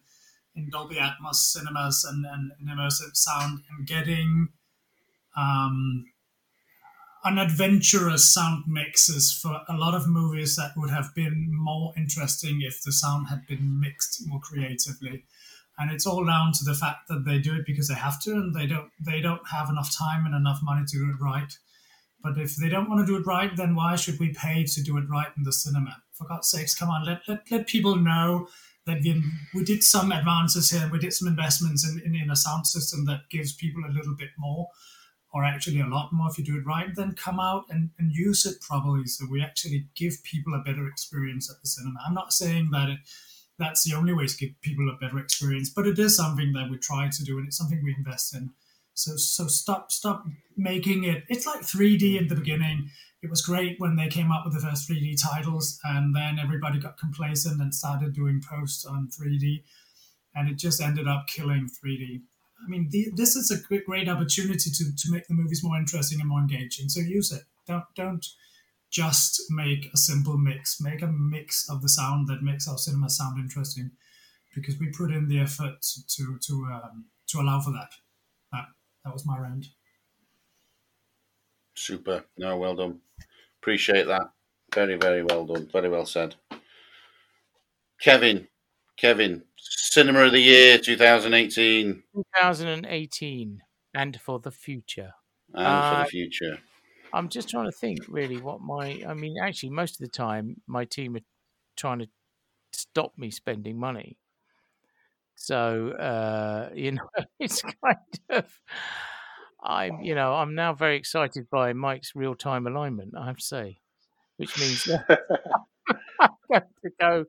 in Dolby Atmos cinemas and and, and immersive sound and getting. Um, unadventurous sound mixes for a lot of movies that would have been more interesting if the sound had been mixed more creatively. And it's all down to the fact that they do it because they have to, and they don't they don't have enough time and enough money to do it right. But if they don't want to do it right, then why should we pay to do it right in the cinema? For God's sakes, come on, let let, let people know that we, we did some advances here, we did some investments in, in, in a sound system that gives people a little bit more, or actually a lot more if you do it right, then come out and, and use it properly so we actually give people a better experience at the cinema. I'm not saying that it, that's the only way to give people a better experience, but it is something that we try to do, and it's something we invest in. So so stop stop making it. It's like three D in the beginning. It was great when they came up with the first three D titles, and then everybody got complacent and started doing posts on three D, and it just ended up killing three D. I mean, the, this is a great opportunity to, to make the movies more interesting and more engaging. So use it. Don't don't just make a simple mix. Make a mix of the sound that makes our cinema sound interesting, because we put in the effort to to um, to allow for that. That that was my rant. Super. No, well done. Appreciate that. Very, very well done. Very well said. Kevin, Kevin, Cinema of the Year twenty eighteen. twenty eighteen, and for the future. And uh, for the future. I'm just trying to think, really, what my... I mean, actually, most of the time, my team are trying to stop me spending money. So, uh, you know, it's kind of... I'm, you know, I'm now very excited by Mike's real-time alignment, I have to say, which means that I'm going to go,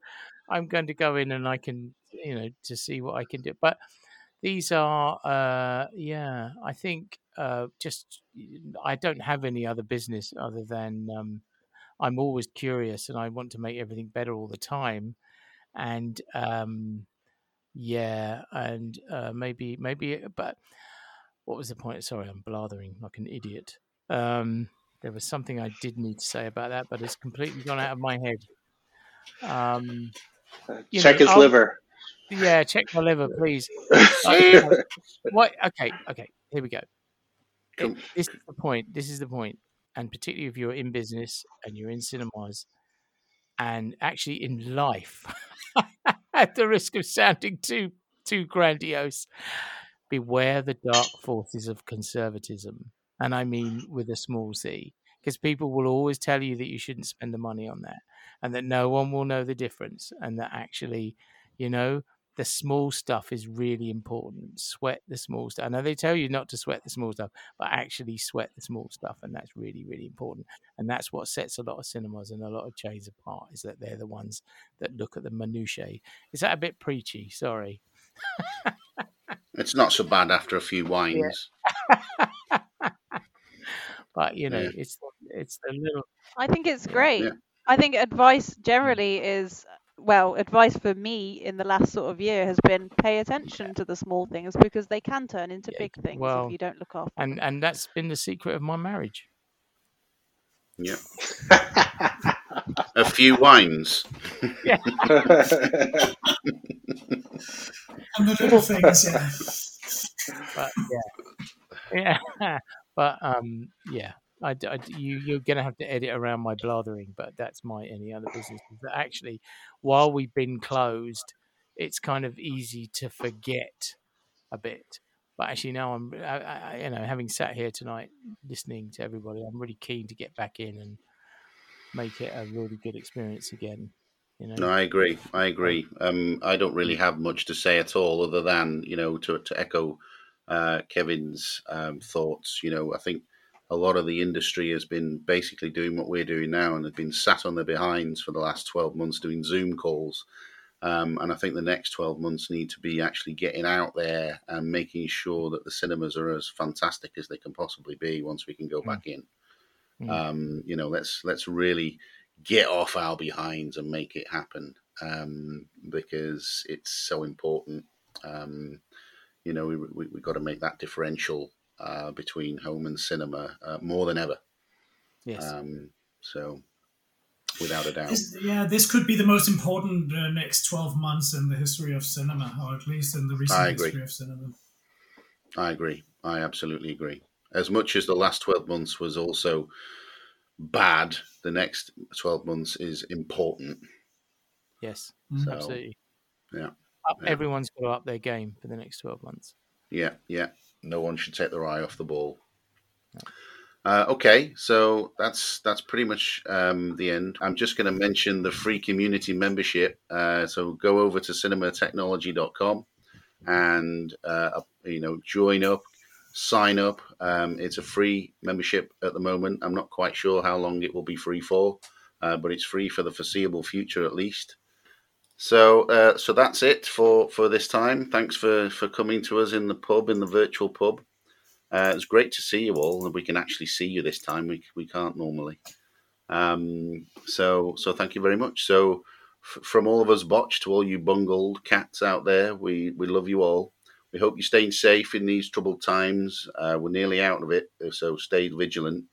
I'm going to go in and I can, you know, to see what I can do. But these are, uh, yeah, I think uh, just I don't have any other business other than um, I'm always curious and I want to make everything better all the time, and um, yeah, and uh, maybe maybe, but. What was the point? Sorry, I'm blathering like an idiot. Um, there was something I did need to say about that, but it's completely gone out of my head. Um, check know, his I'll, liver. Yeah, check my liver, please. Okay, what? Okay, okay. Here we go. It, this is the point. This is the point. And particularly if you're in business and you're in cinemas and actually in life, at the risk of sounding too too grandiose, beware the dark forces of conservatism. And I mean with a small c, because people will always tell you that you shouldn't spend the money on that and that no one will know the difference. And that actually, you know, the small stuff is really important. Sweat the small stuff. I know they tell you not to sweat the small stuff, but actually sweat the small stuff. And that's really, really important. And that's what sets a lot of cinemas and a lot of chains apart, is that they're the ones that look at the minutiae. Is that a bit preachy? Sorry. It's not so bad after a few wines. Yeah. But, you know, yeah. it's it's a little... I think it's great. Yeah. I think advice generally is, well, advice for me in the last sort of year has been pay attention to the small things, because they can turn into yeah. big things well, if you don't look after and, them. And that's been the secret of my marriage. Yeah. A few wines. Yeah. And the little things, yeah. But yeah, yeah. But um, yeah. I, I, you, you're going to have to edit around my blathering, but that's my any other business. But actually, while we've been closed, it's kind of easy to forget a bit. But actually, now I'm, I, I, you know, having sat here tonight listening to everybody, I'm really keen to get back in and make it a really good experience again. You know? No, I agree. I agree. Um, I don't really have much to say at all, other than, you know, to to echo uh, Kevin's um, thoughts. You know, I think a lot of the industry has been basically doing what we're doing now and have been sat on their behinds for the last twelve months doing Zoom calls. Um, and I think the next twelve months need to be actually getting out there and making sure that the cinemas are as fantastic as they can possibly be once we can go mm-hmm. back in. Mm-hmm. Um, you know, let's let's really get off our behinds and make it happen, um, because it's so important. Um, you know, we, we, we've got to make that differential uh, between home and cinema uh, more than ever. Yes. Um, so... Without a doubt. This, yeah, this could be the most important uh, next twelve months in the history of cinema, or at least in the recent history of cinema. I agree. I absolutely agree. As much as the last twelve months was also bad, the next twelve months is important. Yes, so, absolutely. Yeah, up, yeah. Everyone's got to up their game for the next twelve months. Yeah, yeah. No one should take their eye off the ball. No. Uh, okay, so that's that's pretty much um, the end. I'm just going to mention the free community membership. Uh, so go over to cinema technology dot com and uh, you know, join up, sign up. Um, it's a free membership at the moment. I'm not quite sure how long it will be free for, uh, but it's free for the foreseeable future at least. So uh, so that's it for, for this time. Thanks for, for coming to us in the pub, in the virtual pub. Uh, it's great to see you all, and we can actually see you this time. We we can't normally. Um, so so thank you very much. So f- from all of us botched to all you bungled cats out there, we, we love you all. We hope you're staying safe in these troubled times. Uh, we're nearly out of it, so stay vigilant.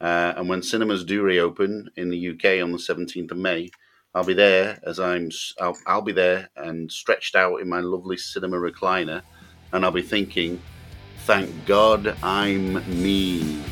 Uh, and when cinemas do reopen in the U K on the seventeenth of May, I'll be there as I'm. I'll, I'll be there and stretched out in my lovely cinema recliner, and I'll be thinking, "Thank God I'm me."